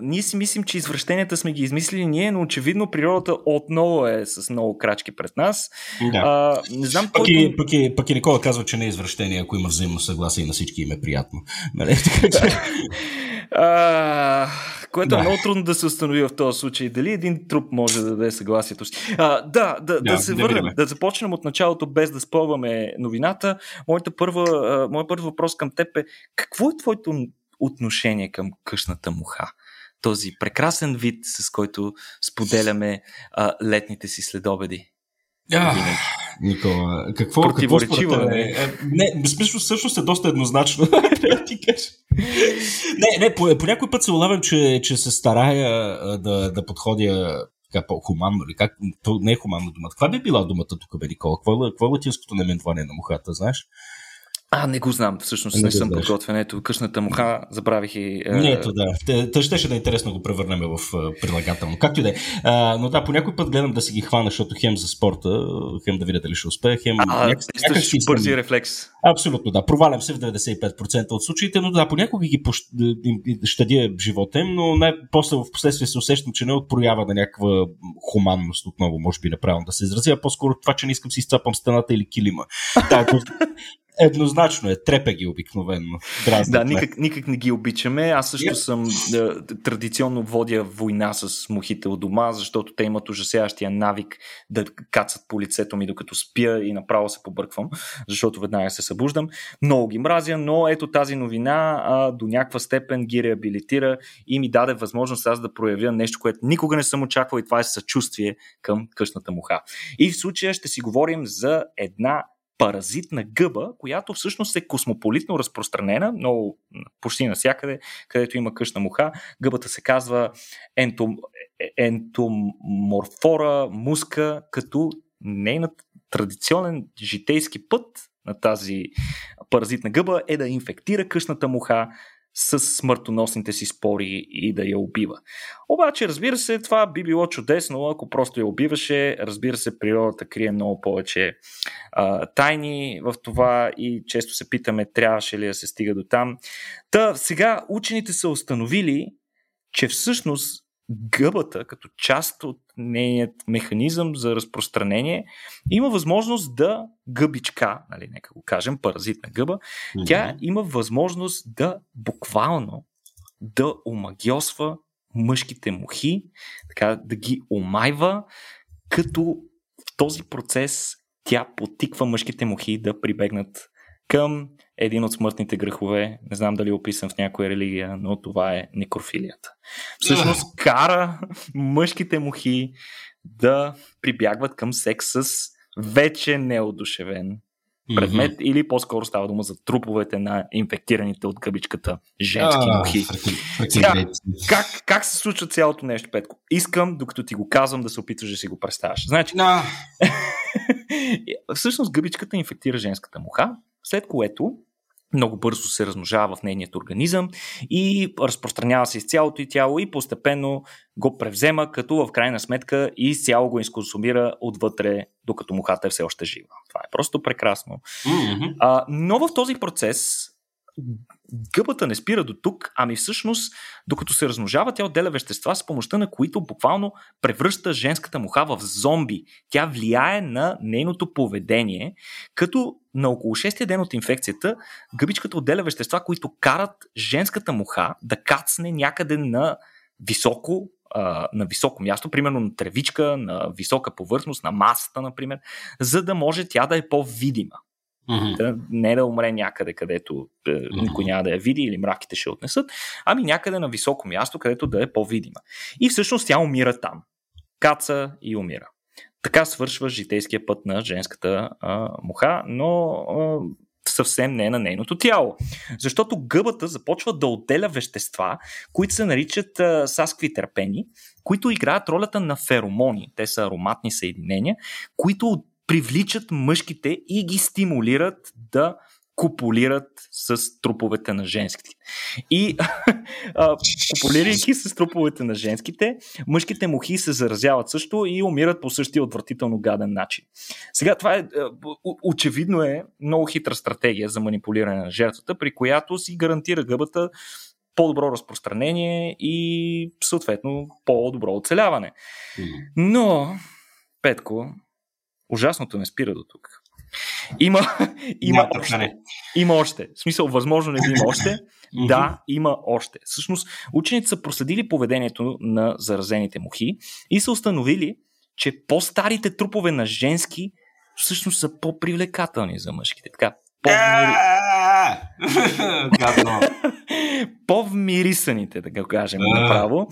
ние си мислим, че извращенията сме ги измислили ние, но очевидно природата отново е с много крачки пред нас. Не знам пък и Никола казва, че не е извращение, ако има взаимно съгласие и на всички им е приятно. Нали? Което е много трудно да се установи в този случай. Дали един труп може да даде съгласието си? Да се върнем, да започнем от началото, без да спълваме новината. Моят първи въпрос към теб е: какво е твоето отношение към къщната муха? Този прекрасен вид, с който споделяме летните си следобеди. Никола, какво според тебе? Не, всъщност е доста еднозначно. Не, по някой път се улавям, че се старая да подходя така по-хуманно, или как? Не е хуманна думата. Каква би била думата тук, бе, Никола? Какво е латинското наименование на мухата, знаеш? Не го знам, всъщност не съм подготвен. Ето, къщната муха, забравих и... Та ще да е интересно го превърнем в прилагателно. Както и да е. Но да, по някой път гледам да си ги хвана, защото хем за спорта, хем да видя дали ще успея, хем... бързи рефлекс. Абсолютно, да. Провалям се в 95% от случаите, но да, понякога ги щадя живота им, но най-после в последствие се усещам, че не отпроява на някаква хуманност, отново може би неправилно да се изразя, а по-скоро това, че не искам си изцапам стената или килима. Еднозначно е, трепе ги обикновено. Да, никак не ги обичаме. Аз също съм традиционно водя война с мухите от дома, защото те имат ужасяващия навик да кацат по лицето ми, докато спя и направо се побърквам, защото веднага се събуждам. Много ги мразя, но ето тази новина до някаква степен ги реабилитира и ми даде възможност аз да проявя нещо, което никога не съм очаквал, и това е съчувствие към къщната муха. И в случая ще си говорим за една паразитна гъба, която всъщност е космополитно разпространена, но почти навсякъде, където има къщна муха. Гъбата се казва Entomophora muscae, като нейната традиционен житейски път на тази паразитна гъба е да инфектира къщната муха с смъртоносните си спори и да я убива. Обаче, разбира се, това би било чудесно, ако просто я убиваше. Разбира се, природата крие много повече тайни в това и често се питаме, трябваше ли да се стига до там. Та сега учените са установили, че всъщност гъбата, като част от нейният механизъм за разпространение, има възможност да гъбичка, нали, нека го кажем, паразитна гъба, тя има възможност да буквално да омагьосва мъжките мухи, така да ги омайва, като в този процес тя потиква мъжките мухи да прибегнат към един от смъртните грехове. Не знам дали е описан в някоя религия, но това е некрофилията. Всъщност кара мъжките мухи да прибягват към секс с вече неодушевен предмет, или по-скоро става дума за труповете на инфектираните от гъбичката женски мухи. Как се случва цялото нещо, Петко? Искам, докато ти го казвам, да се опитваш да си го представяш. Значи, всъщност гъбичката инфектира женската муха, след което много бързо се размножава в нейният организъм и разпространява се из цялото и тяло и постепенно го превзема, като в крайна сметка и изцяло го изконсумира отвътре, докато мухата е все още жива. Това е просто прекрасно. Но в този процес гъбата не спира до тук, ами всъщност, докато се размножава, тя отделя вещества, с помощта на които буквално превръща женската муха в зомби. Тя влияе на нейното поведение, като на около 6-тия ден от инфекцията гъбичката отделя вещества, които карат женската муха да кацне някъде на високо място, примерно на тревичка, на висока повърхност, на масата, например, за да може тя да е по-видима. Не да умре някъде, където никой няма да я види или мраките ще отнесат, ами някъде на високо място, където да е по-видима. И всъщност тя умира там. Каца и умира. Така свършва житейския път на женската муха, но съвсем не на нейното тяло. Защото гъбата започва да отделя вещества, които се наричат сасквитерпени, които играят ролята на феромони. Те са ароматни съединения, които привличат мъжките и ги стимулират да копулират с труповете на женските. И копулирайки с труповете на женските, мъжките мухи се заразяват също и умират по същия отвратително гаден начин. Сега това е очевидно е много хитра стратегия за манипулиране на жертвата, при която си гарантира гъбата по-добро разпространение и съответно по-добро оцеляване. Но, Петко, ужасното не спира до тук. Има още. В смисъл, възможно не да има още. Да, има още. Всъщност, учените са проследили поведението на заразените мухи и са установили, че по-старите трупове на женски всъщност са по-привлекателни за мъжките. Така, по-вмирисаните, да го кажем направо.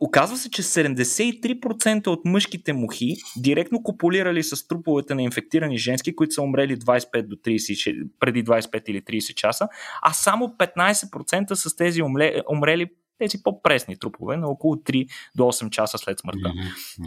Оказва се, че 73% от мъжките мухи директно копулирали с труповете на инфектирани женски, които са умрели 25 до 30, преди 25 или 30 часа, а само 15% с тези умрели тези по-пресни трупове на около 3 до 8 часа след смъртта.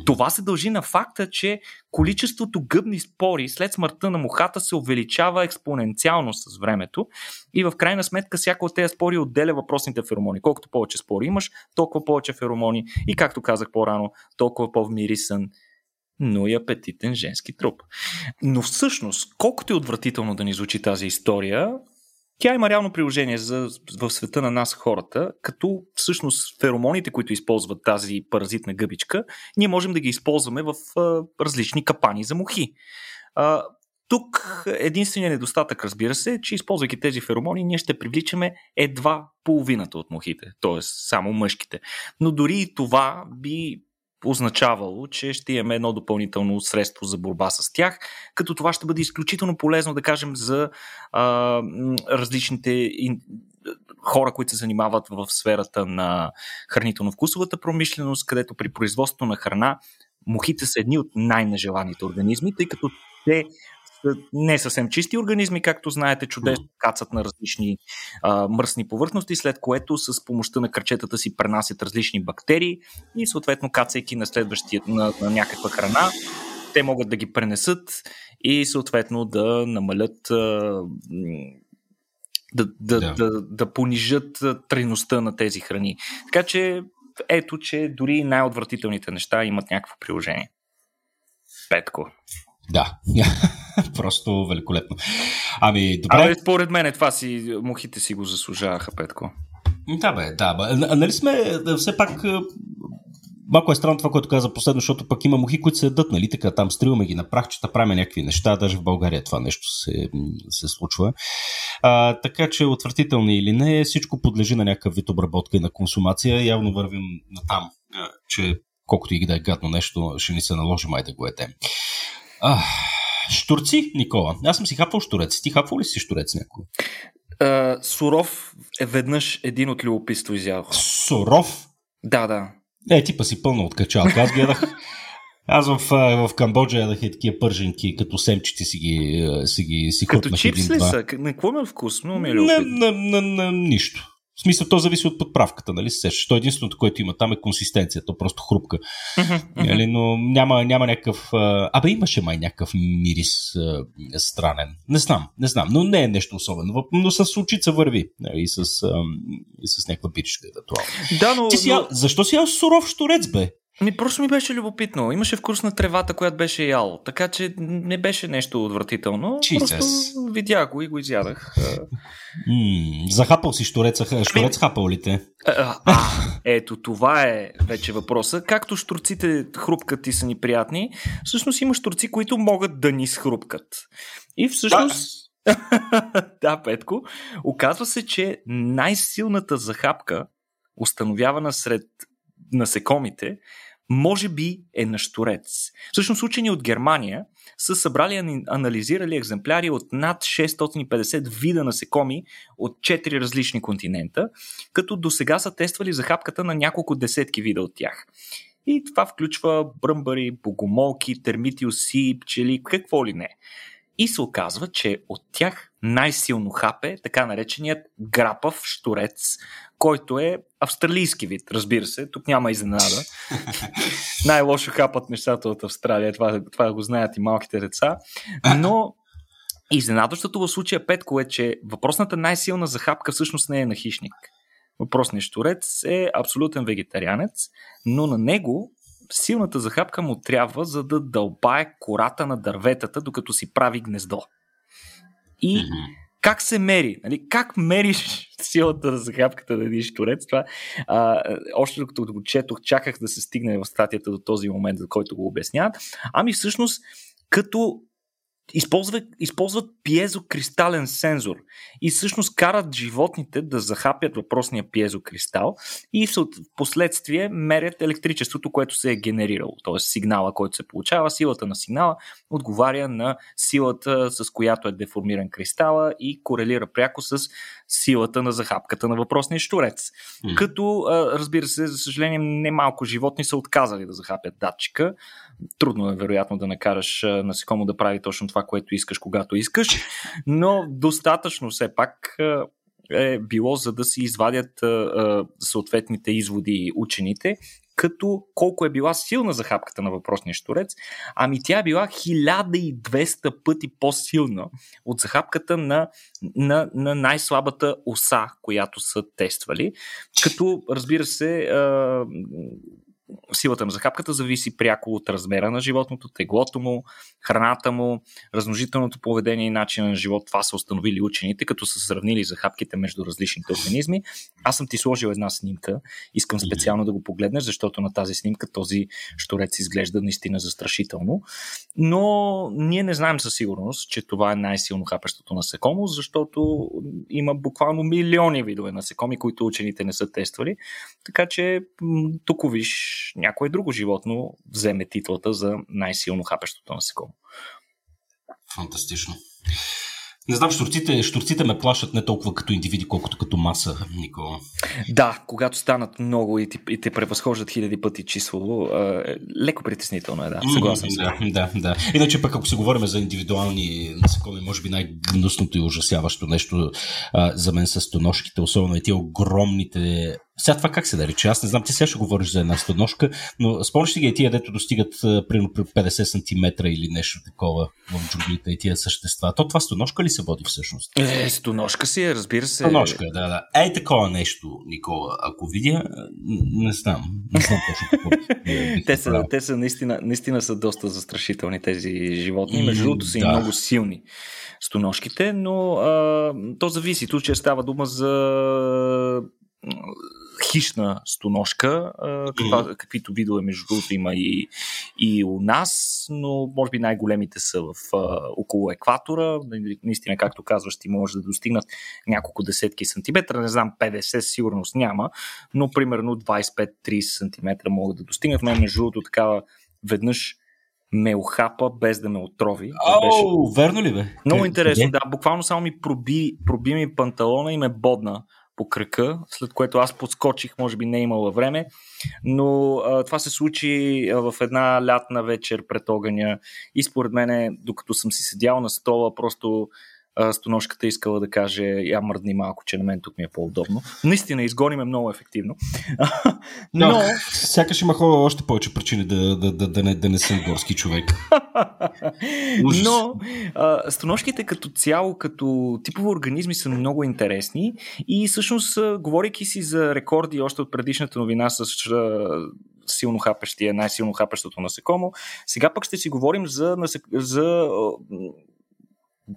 Това се дължи на факта, че количеството гъбни спори след смъртта на мухата се увеличава експоненциално с времето и в крайна сметка всяка от тези спори отделя въпросните феромони. Колкото повече спори имаш, толкова повече феромони и, както казах по-рано, толкова по-вмирисън, но и апетитен женски труп. Но всъщност, колкото е отвратително да ни звучи тази история, тя има реално приложение в света на нас хората, като всъщност феромоните, които използват тази паразитна гъбичка, ние можем да ги използваме в различни капани за мухи. Тук единственият недостатък, разбира се, е, че използвайки тези феромони, ние ще привличаме едва половината от мухите, т.е. само мъжките. Но дори и това би означавало, че ще имаме едно допълнително средство за борба с тях, като това ще бъде изключително полезно, да кажем, за различните хора, които се занимават в сферата на хранително-вкусовата промишленост, където при производството на храна мухите са едни от най-нежеланите организми, тъй като те не съвсем чисти организми, както знаете, чудесно кацат на различни мръсни повърхности, след което с помощта на крачетата си пренасят различни бактерии и съответно кацайки на следващия на някаква храна, те могат да ги пренесат и съответно да намалят да понижат трайността на тези храни. Така че ето, че дори най-отвратителните неща имат някакво приложение. Петко. Да, просто великолепно. Ами, добре. Абе, според мен това си, мухите си го заслужаваха, Петко. Да бе. Нали сме, все пак, малко е странно това, което каза последно, защото пък има мухи, които се ядат, нали, така, там стрилваме ги на прахчета, правим някакви неща, даже в България това нещо се случва. Така че, отвратителни или не, всичко подлежи на някакъв вид обработка и на консумация, явно вървим натам, че колкото и да е гадно нещо, ще ни се наложи май да го едем. Щурци, Никола. Аз съм си хапвал щурец. Ти хапвал ли си щурец някой? Суров е веднъж един от любопитство изядох. Суров? Да. Е, типа си пълна от качалка. Аз гледах. Аз в Камбоджа ядах и такива пърженки, като семчите си хрупнах един-два. Като чипс ли са? На какво ме вкус? Много ми е любопит. На нищо. В смисъл, то зависи от подправката, нали се сещаш. То единственото, което има там е консистенцията, просто хрупка. Нали, но няма някакъв... Абе, имаше май някакъв мирис странен. Не знам, но не е нещо особено. Но с очица върви. Нали, и с някаква пичка. Да, но... Защо си ял суров щурец, бе? Просто ми беше любопитно. Имаше вкус на тревата, която беше ял. Така че не беше нещо отвратително. Просто видях го и го изядах. Захапал си щуреца. Щурец хапал ли те? Ето, това е вече въпроса. Както щурците хрупкат и са ни приятни, всъщност има щурци, които могат да ни схрупкат. И всъщност... Да, Петко. Оказва се, че най-силната захапка, установявана сред насекомите, може би е на щурец. Всъщност учени от Германия са събрали и анализирали екземпляри от над 650 вида насекоми от 4 различни континента, като досега са тествали захапката на няколко десетки вида от тях. И това включва бръмбари, богомолки, термити, оси, пчели, какво ли не. И се оказва, че от тях най-силно хапе така нареченият грапав щурец, който е австралийски вид, разбира се. Тук няма изненада. Най-лошо хапат нещата от Австралия. Това го знаят и малките деца. Но изненадващото в случая, Петко, е, че въпросната най-силна захапка всъщност не е на хищник. Въпросният щурец е абсолютен вегетарианец, но на него силната захапка му трябва, за да дълбае кората на дърветата, докато си прави гнездо. И как се мери? Нали? Как мериш силата на захапката на един щурец? Това, още докато го четох, чаках да се стигне в статията до този момент, за който го обясняват. Ами всъщност, като използват пиезокристален сензор и всъщност карат животните да захапят въпросния пиезокристал и в последствие мерят електричеството, което се е генерирало. Т.е. сигнала, който се получава, силата на сигнала отговаря на силата, с която е деформиран кристала и корелира пряко с силата на захапката на въпросния щурец. Като, разбира се, за съжаление, немалко животни са отказали да захапят датчика. Трудно е, вероятно, да накараш насекомо да прави точно това, което искаш, когато искаш, но достатъчно все пак е било, за да си извадят съответните изводи учените, като колко е била силна захапката на въпросния щурец, ами тя е била 1200 пъти по-силна от захапката на най-слабата оса, която са тествали, като, разбира се, силата на захапката зависи пряко от размера на животното, теглото му, храната му, размножителното поведение и начина на живот. Това са установили учените, като са сравнили захапките между различните организми. Аз съм ти сложил една снимка. Искам специално да го погледнеш, защото на тази снимка този щурец изглежда наистина застрашително. Но ние не знаем със сигурност, че това е най-силно хапещото насекомо, защото има буквално милиони видове насекоми, които учените не са тествали. Така че тук виж, някое друго животно вземе титлата за най-силно хапещото насекомо. Фантастично. Не знам, щурците ме плашат не толкова като индивиди, колкото като маса, Никола. Да, когато станат много и те превъзхождат хиляди пъти число, леко притеснително е, да. Съгласен съм. Да. Иначе пък, ако се говорим за индивидуални насекоми, може би най-гнусното и ужасяващо нещо за мен са стоножките, особено и тия огромните. Сега това как се нарича? Аз не знам, ти сега ще говориш за една стоножка, но спомниш ли ги тия, дето достигат примерно 50 см или нещо такова в джунглите и тия същества? То това стоножка ли се води всъщност? Стоножка си, разбира се. Стоножка, да. Ей такова нещо, Никола, ако видя, не знам точно какво. Те са наистина са доста застрашителни тези животни. Между другото са и много силни стоножките, но то зависи. Тук, че става дума за хищна стоножка, каквито видове между другото има и у нас, но може би най-големите са около екватора. Наистина, както казваш, ти може да достигнат няколко десетки сантиметра, не знам, 50 сигурност няма, но примерно 25-30 сантиметра могат да достигнат. Мен между другото такава веднъж ме ухапа без да ме отрови. Верно ли бе? Много интересно, да. Буквално само ми проби ми панталона и ме бодна по кръка, след което аз подскочих, може би не е имало време, но това се случи в една лятна вечер пред огъня и според мене, докато съм си седял на стола, просто стоножката искала да каже: я мръдни малко, че на мен тук ми е по-удобно. Наистина, изгоним е много ефективно. Но сякаш има хора още повече причини да не съм горски човек. Но стоножките като цяло, като типове организми са много интересни и всъщност, говорейки си за рекорди още от предишната новина с най-силно хапещото насекомо, сега пък ще си говорим за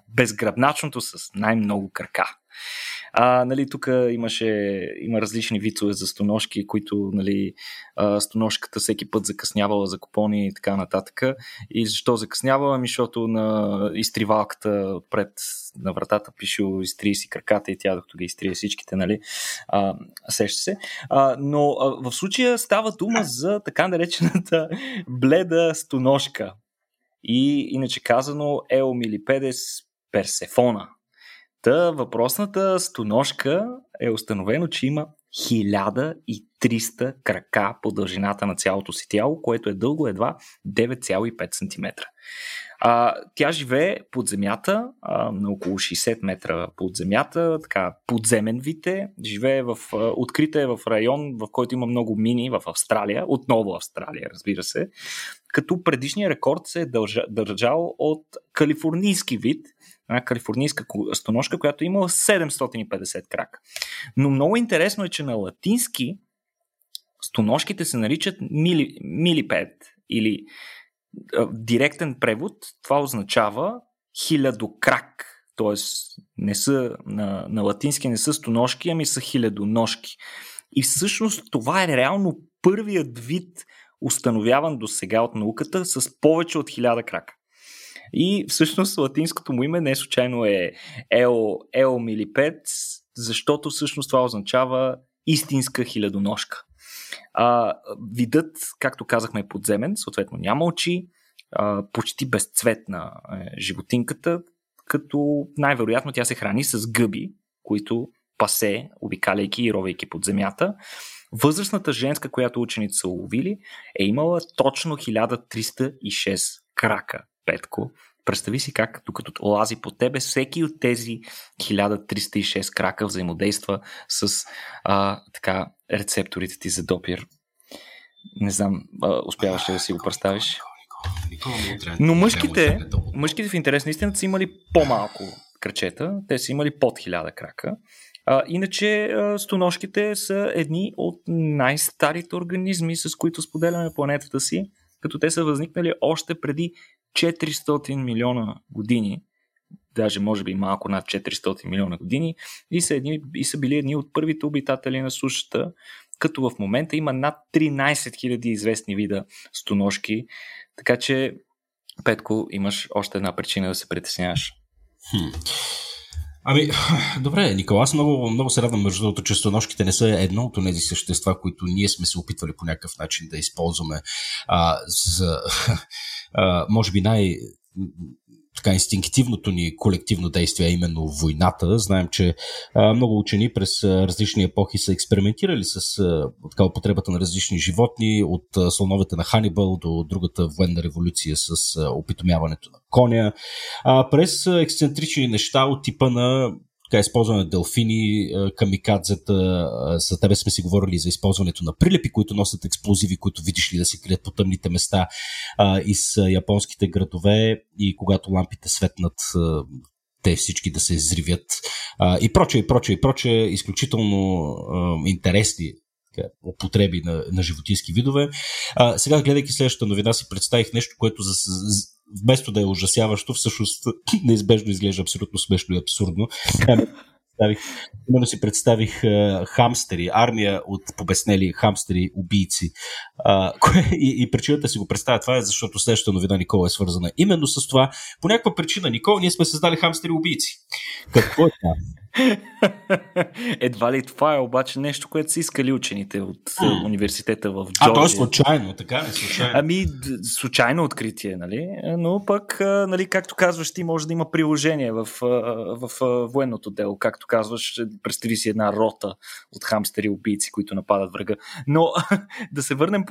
безгръбначното с най-много крака. Нали, тук има различни вицове за стоножки, които стоножката всеки път закъснявала за купони и така нататък. И защо закъснявала? Защото на изтривалката пред на вратата пише: изтрие си краката, и тя докато ги изтрие всичките, нали, сеща се. Но в случая става дума за така наречената бледа стоножка. И иначе казано Еумилипес персефона. Та въпросната стоножка е установено, че има 1300 крака по дължината на цялото си тяло, което е дълго едва 9,5 см. Тя живее под земята, на около 60 метра под земята, така подземен вид е. Живее открита е в район, в който има много мини, в Австралия, отново Австралия, разбира се, като предишният рекорд се е държал от калифорнийски вид, една калифорнийска стоножка, която е имала 750 крака. Но много интересно е, че на латински стоножките се наричат милипед или директен превод, това означава хилядокрак. Т.е. не са на латински не са стоножки, ами са хилядоножки. И всъщност това е реално първият вид, установяван до сега от науката, с повече от 1000 крака. И всъщност латинското му име не случайно е Еомилипец, защото всъщност това означава истинска хилядоножка. Видът, както казахме, е подземен, съответно няма очи, почти безцветна животинката, като най-вероятно тя се храни с гъби, които пасе, обикаляйки и ровейки под земята. Възрастната женска, която учените са уловили, е имала точно 1306 крака, Петко. Представи си как, докато лази по тебе, всеки от тези 1306 крака взаимодейства с така рецепторите ти за допир. Не знам, успяваш ли да си го представиш? Но мъжките в интерес на истината са имали по-малко крачета, те са имали под 1000 крака. Иначе стоножките са едни от най-старите организми, с които споделяме планетата си, като те са възникнали още преди 400 милиона години, даже може би малко над 400 милиона години, и са били едни от първите обитатели на сушата, като в момента има над 13 000 известни вида стоножки, така че, Петко, имаш още една причина да се притесняваш. Ами, добре, Никола, аз много, много се радвам, между другото, че стоножките не са едно от тези същества, които ние сме се опитвали по някакъв начин да използваме за, може би, така инстинктивното ни колективно действие, а именно войната. Знаем, че много учени през различни епохи са експериментирали с така употребата на различни животни, от слоновете на Ханибал до другата военна революция с опитомяването на коня, през ексцентрични неща от типа на използване на делфини, камикадзета. За тебе сме си говорили за използването на прилепи, които носят експлозиви, които видиш ли да се крият по тъмните места из японските градове, и когато лампите светнат, те всички да се изривят и прочее, и прочее, и прочее. Изключително интересни употреби на животински видове. Сега, гледайки следващата новина, си представих нещо, което вместо да е ужасяващо, всъщност неизбежно изглежда абсолютно смешно и абсурдно. Именно си представих хамстери, армия от побеснели хамстери убийци. И причината си го представя това е, защото следващата новина, Никола, е свързана именно с това. По някаква причина, Никола, ние сме създали хамстери убийци. Какво е това? Едва ли това е обаче нещо, което са искали учените от университета в Джорджия. То е случайно, така ли? Случайно. Ами, случайно откритие, нали? Но пък, нали, както казваш, ти може да има приложение в военното дело. Както казваш, представи си една рота от хамстери убийци, които нападат врага. Но да се върнем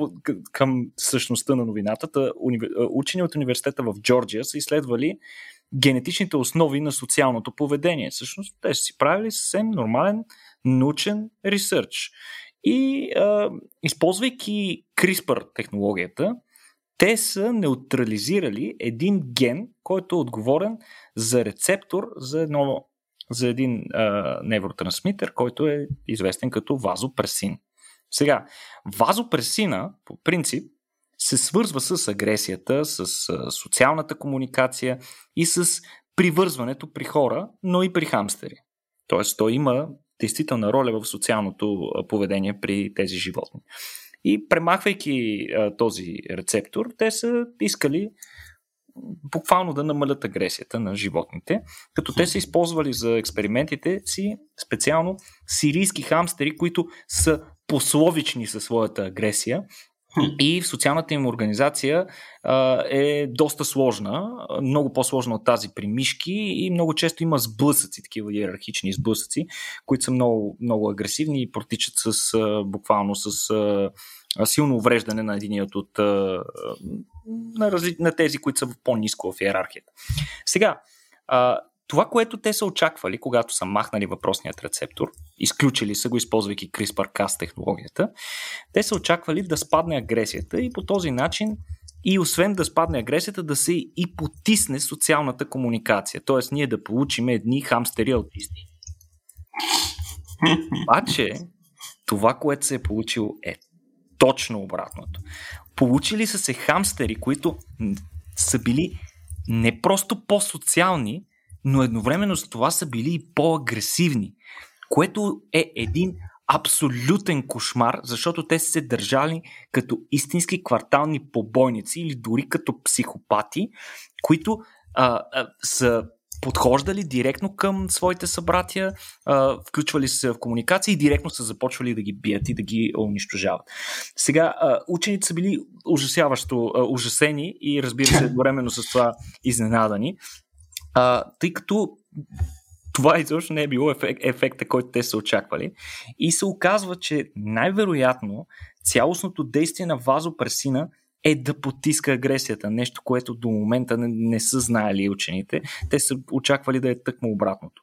към същността на новината. Учени от университета в Джорджия са изследвали генетичните основи на социалното поведение. Всъщност, те са си правили съвсем нормален научен ресърч. И използвайки CRISPR технологията, те са неутрализирали един ген, който е отговорен за рецептор за един невротрансмитер, който е известен като вазопресин. Сега, вазопресина, по принцип, се свързва с агресията, с социалната комуникация и с привързването при хора, но и при хамстери. Тоест, той има действителна роля в социалното поведение при тези животни. И премахвайки този рецептор, те са искали буквално да намалят агресията на животните, като те са използвали за експериментите си специално сирийски хамстери, които са пословични със своята агресия, и социалната им организация е доста сложна, много по-сложна от тази при мишки, и много често има сблъсъци, такива иерархични сблъсъци, които са много, много агресивни и протичат буквално с силно увреждане на единият от на тези, които са по-ниско в иерархията. Сега, това, което те са очаквали, когато са махнали въпросният рецептор, изключили са го, използвайки CRISPR-Cas технологията, те са очаквали да спадне агресията и по този начин, и освен да спадне агресията, да се и потисне социалната комуникация. Тоест, ние да получим едни хамстери-аутисти. Обаче, това, което се е получило, е точно обратното. Получили са се хамстери, които са били не просто по-социални, но едновременно с това са били и по-агресивни, което е един абсолютен кошмар, защото те са се държали като истински квартални побойници или дори като психопати, които са подхождали директно към своите събратия, включвали се в комуникация и директно са започвали да ги бият и да ги унищожават. Сега, учените са били ужасяващо ужасени и, разбира се, едновременно с това изненадани, тъй като това изобщо не е било ефекта, който те са очаквали, и се оказва, че най-вероятно цялостното действие на вазопресина е да потиска агресията, нещо, което до момента не са знаели учените. Те са очаквали да е тъкмо обратното.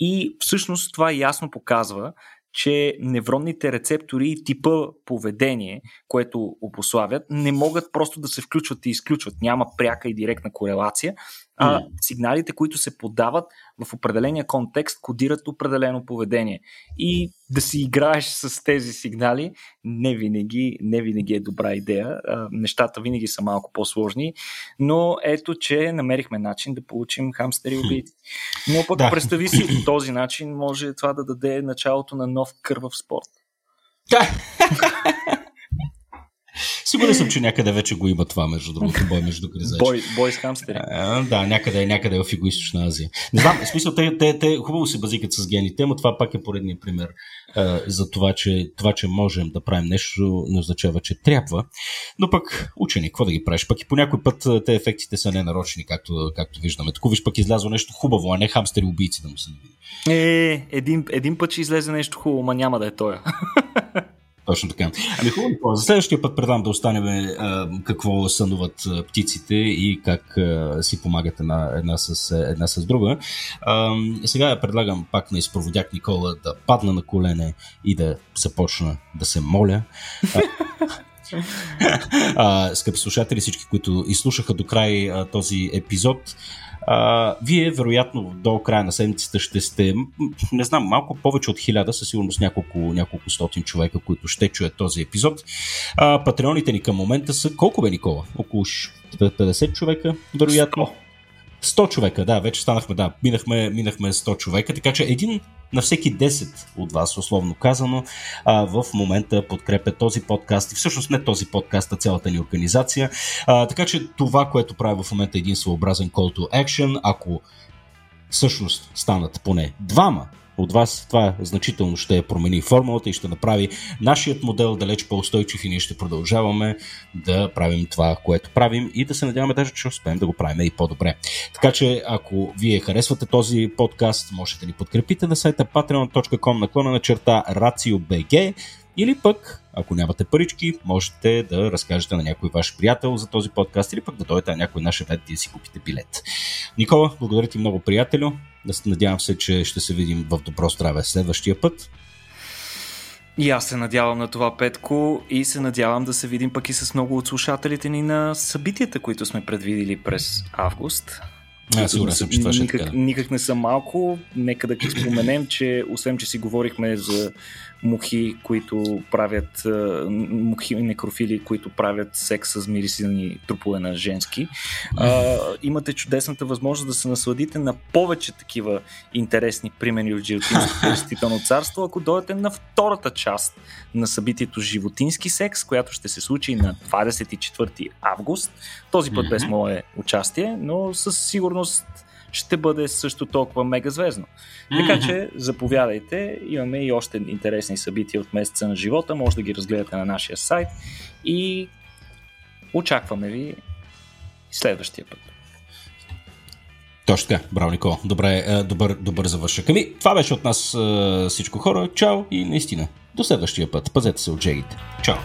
И всъщност това ясно показва, че невронните рецептори и типа поведение, което обославят, не могат просто да се включват и изключват. Няма пряка и директна корелация, а сигналите, които се подават в определения контекст, кодират определено поведение. И да си играеш с тези сигнали не винаги е добра идея. Нещата винаги са малко по-сложни, но ето, че намерихме начин да получим хамстери убийци. Но пък представи си, по този начин може това да даде началото на нов кървав спорт. Да! Сигурен съм, че някъде вече го има това, между другото, бой между гризачи. Бой с хамстери. Да, някъде в Югоизточна Азия. Не знам, в смисъл, те хубаво се базикат с гените, но това пак е поредният пример за това, че можем да правим нещо, не означава, че трябва. Но пък учени, какво да ги правиш? Пък и по някой път те ефектите са ненарочни, както виждаме. Тук виж пък излязло нещо хубаво, а не хамстери убийци да му се види. Един път ще излезе нещо хубаво, ма няма да е той. Точно така. Ами хубаво, за следващия път предам да останем какво сънуват птиците и как си помагат една с друга. Сега я предлагам пак на изпроводяк Никола да падна на колене и да започна да се моля. Скъпи слушатели, всички, които изслушаха до край този епизод, вие вероятно до края на седмицата ще сте, не знам, малко повече от 1000, със сигурност няколко стотин човека, които ще чуят този епизод. Патреоните ни към момента са, колко бе, Никола? Около 50 човека, вероятно. 100 човека, да, вече станахме, да, минахме 100 човека, така че един на всеки 10 от вас, условно казано, в момента подкрепя този подкаст и всъщност не този подкаст, а цялата ни организация. Така че това, което прави в момента е един своеобразен call to action. Ако всъщност станат поне двама от вас, това значително ще промени формулата и ще направи нашият модел далеч по-устойчив и ние ще продължаваме да правим това, което правим и да се надяваме даже, че успеем да го правим и по-добре. Така че, ако вие харесвате този подкаст, можете да ни подкрепите на сайта patreon.com/RACIOBG или пък, ако нямате парички, можете да разкажете на някой ваш приятел за този подкаст или пък да дойдете на някой наш евент и да си купите билет. Никола, благодаря ти много, приятелю. Надявам се, че ще се видим в добро здраве следващия път. И аз се надявам на това, Петко, и се надявам да се видим пък и с много от слушателите ни на събитията, които сме предвидили през август. Сигурен съм, че това ще така. Никак не са малко. Нека да споменем, че освен, че си говорихме за мухи, които правят мухи некрофили, които правят секс с мирисилни трупове на женски, имате чудесната възможност да се насладите на повече такива интересни примери от животинското растително царство, ако дойдете на втората част на събитието Животински секс, която ще се случи на 24 август. Този път без мое участие, но със сигурност ще бъде също толкова мегазвездно. Така че заповядайте, имаме и още интересни събития от месеца на живота, може да ги разгледате на нашия сайт и очакваме ви следващия път. Точно така, браво, Никола. Добър завършък. Ами, това беше от нас всичко, хора. Чао и наистина, до следващия път. Пазете се от жегите. Чао!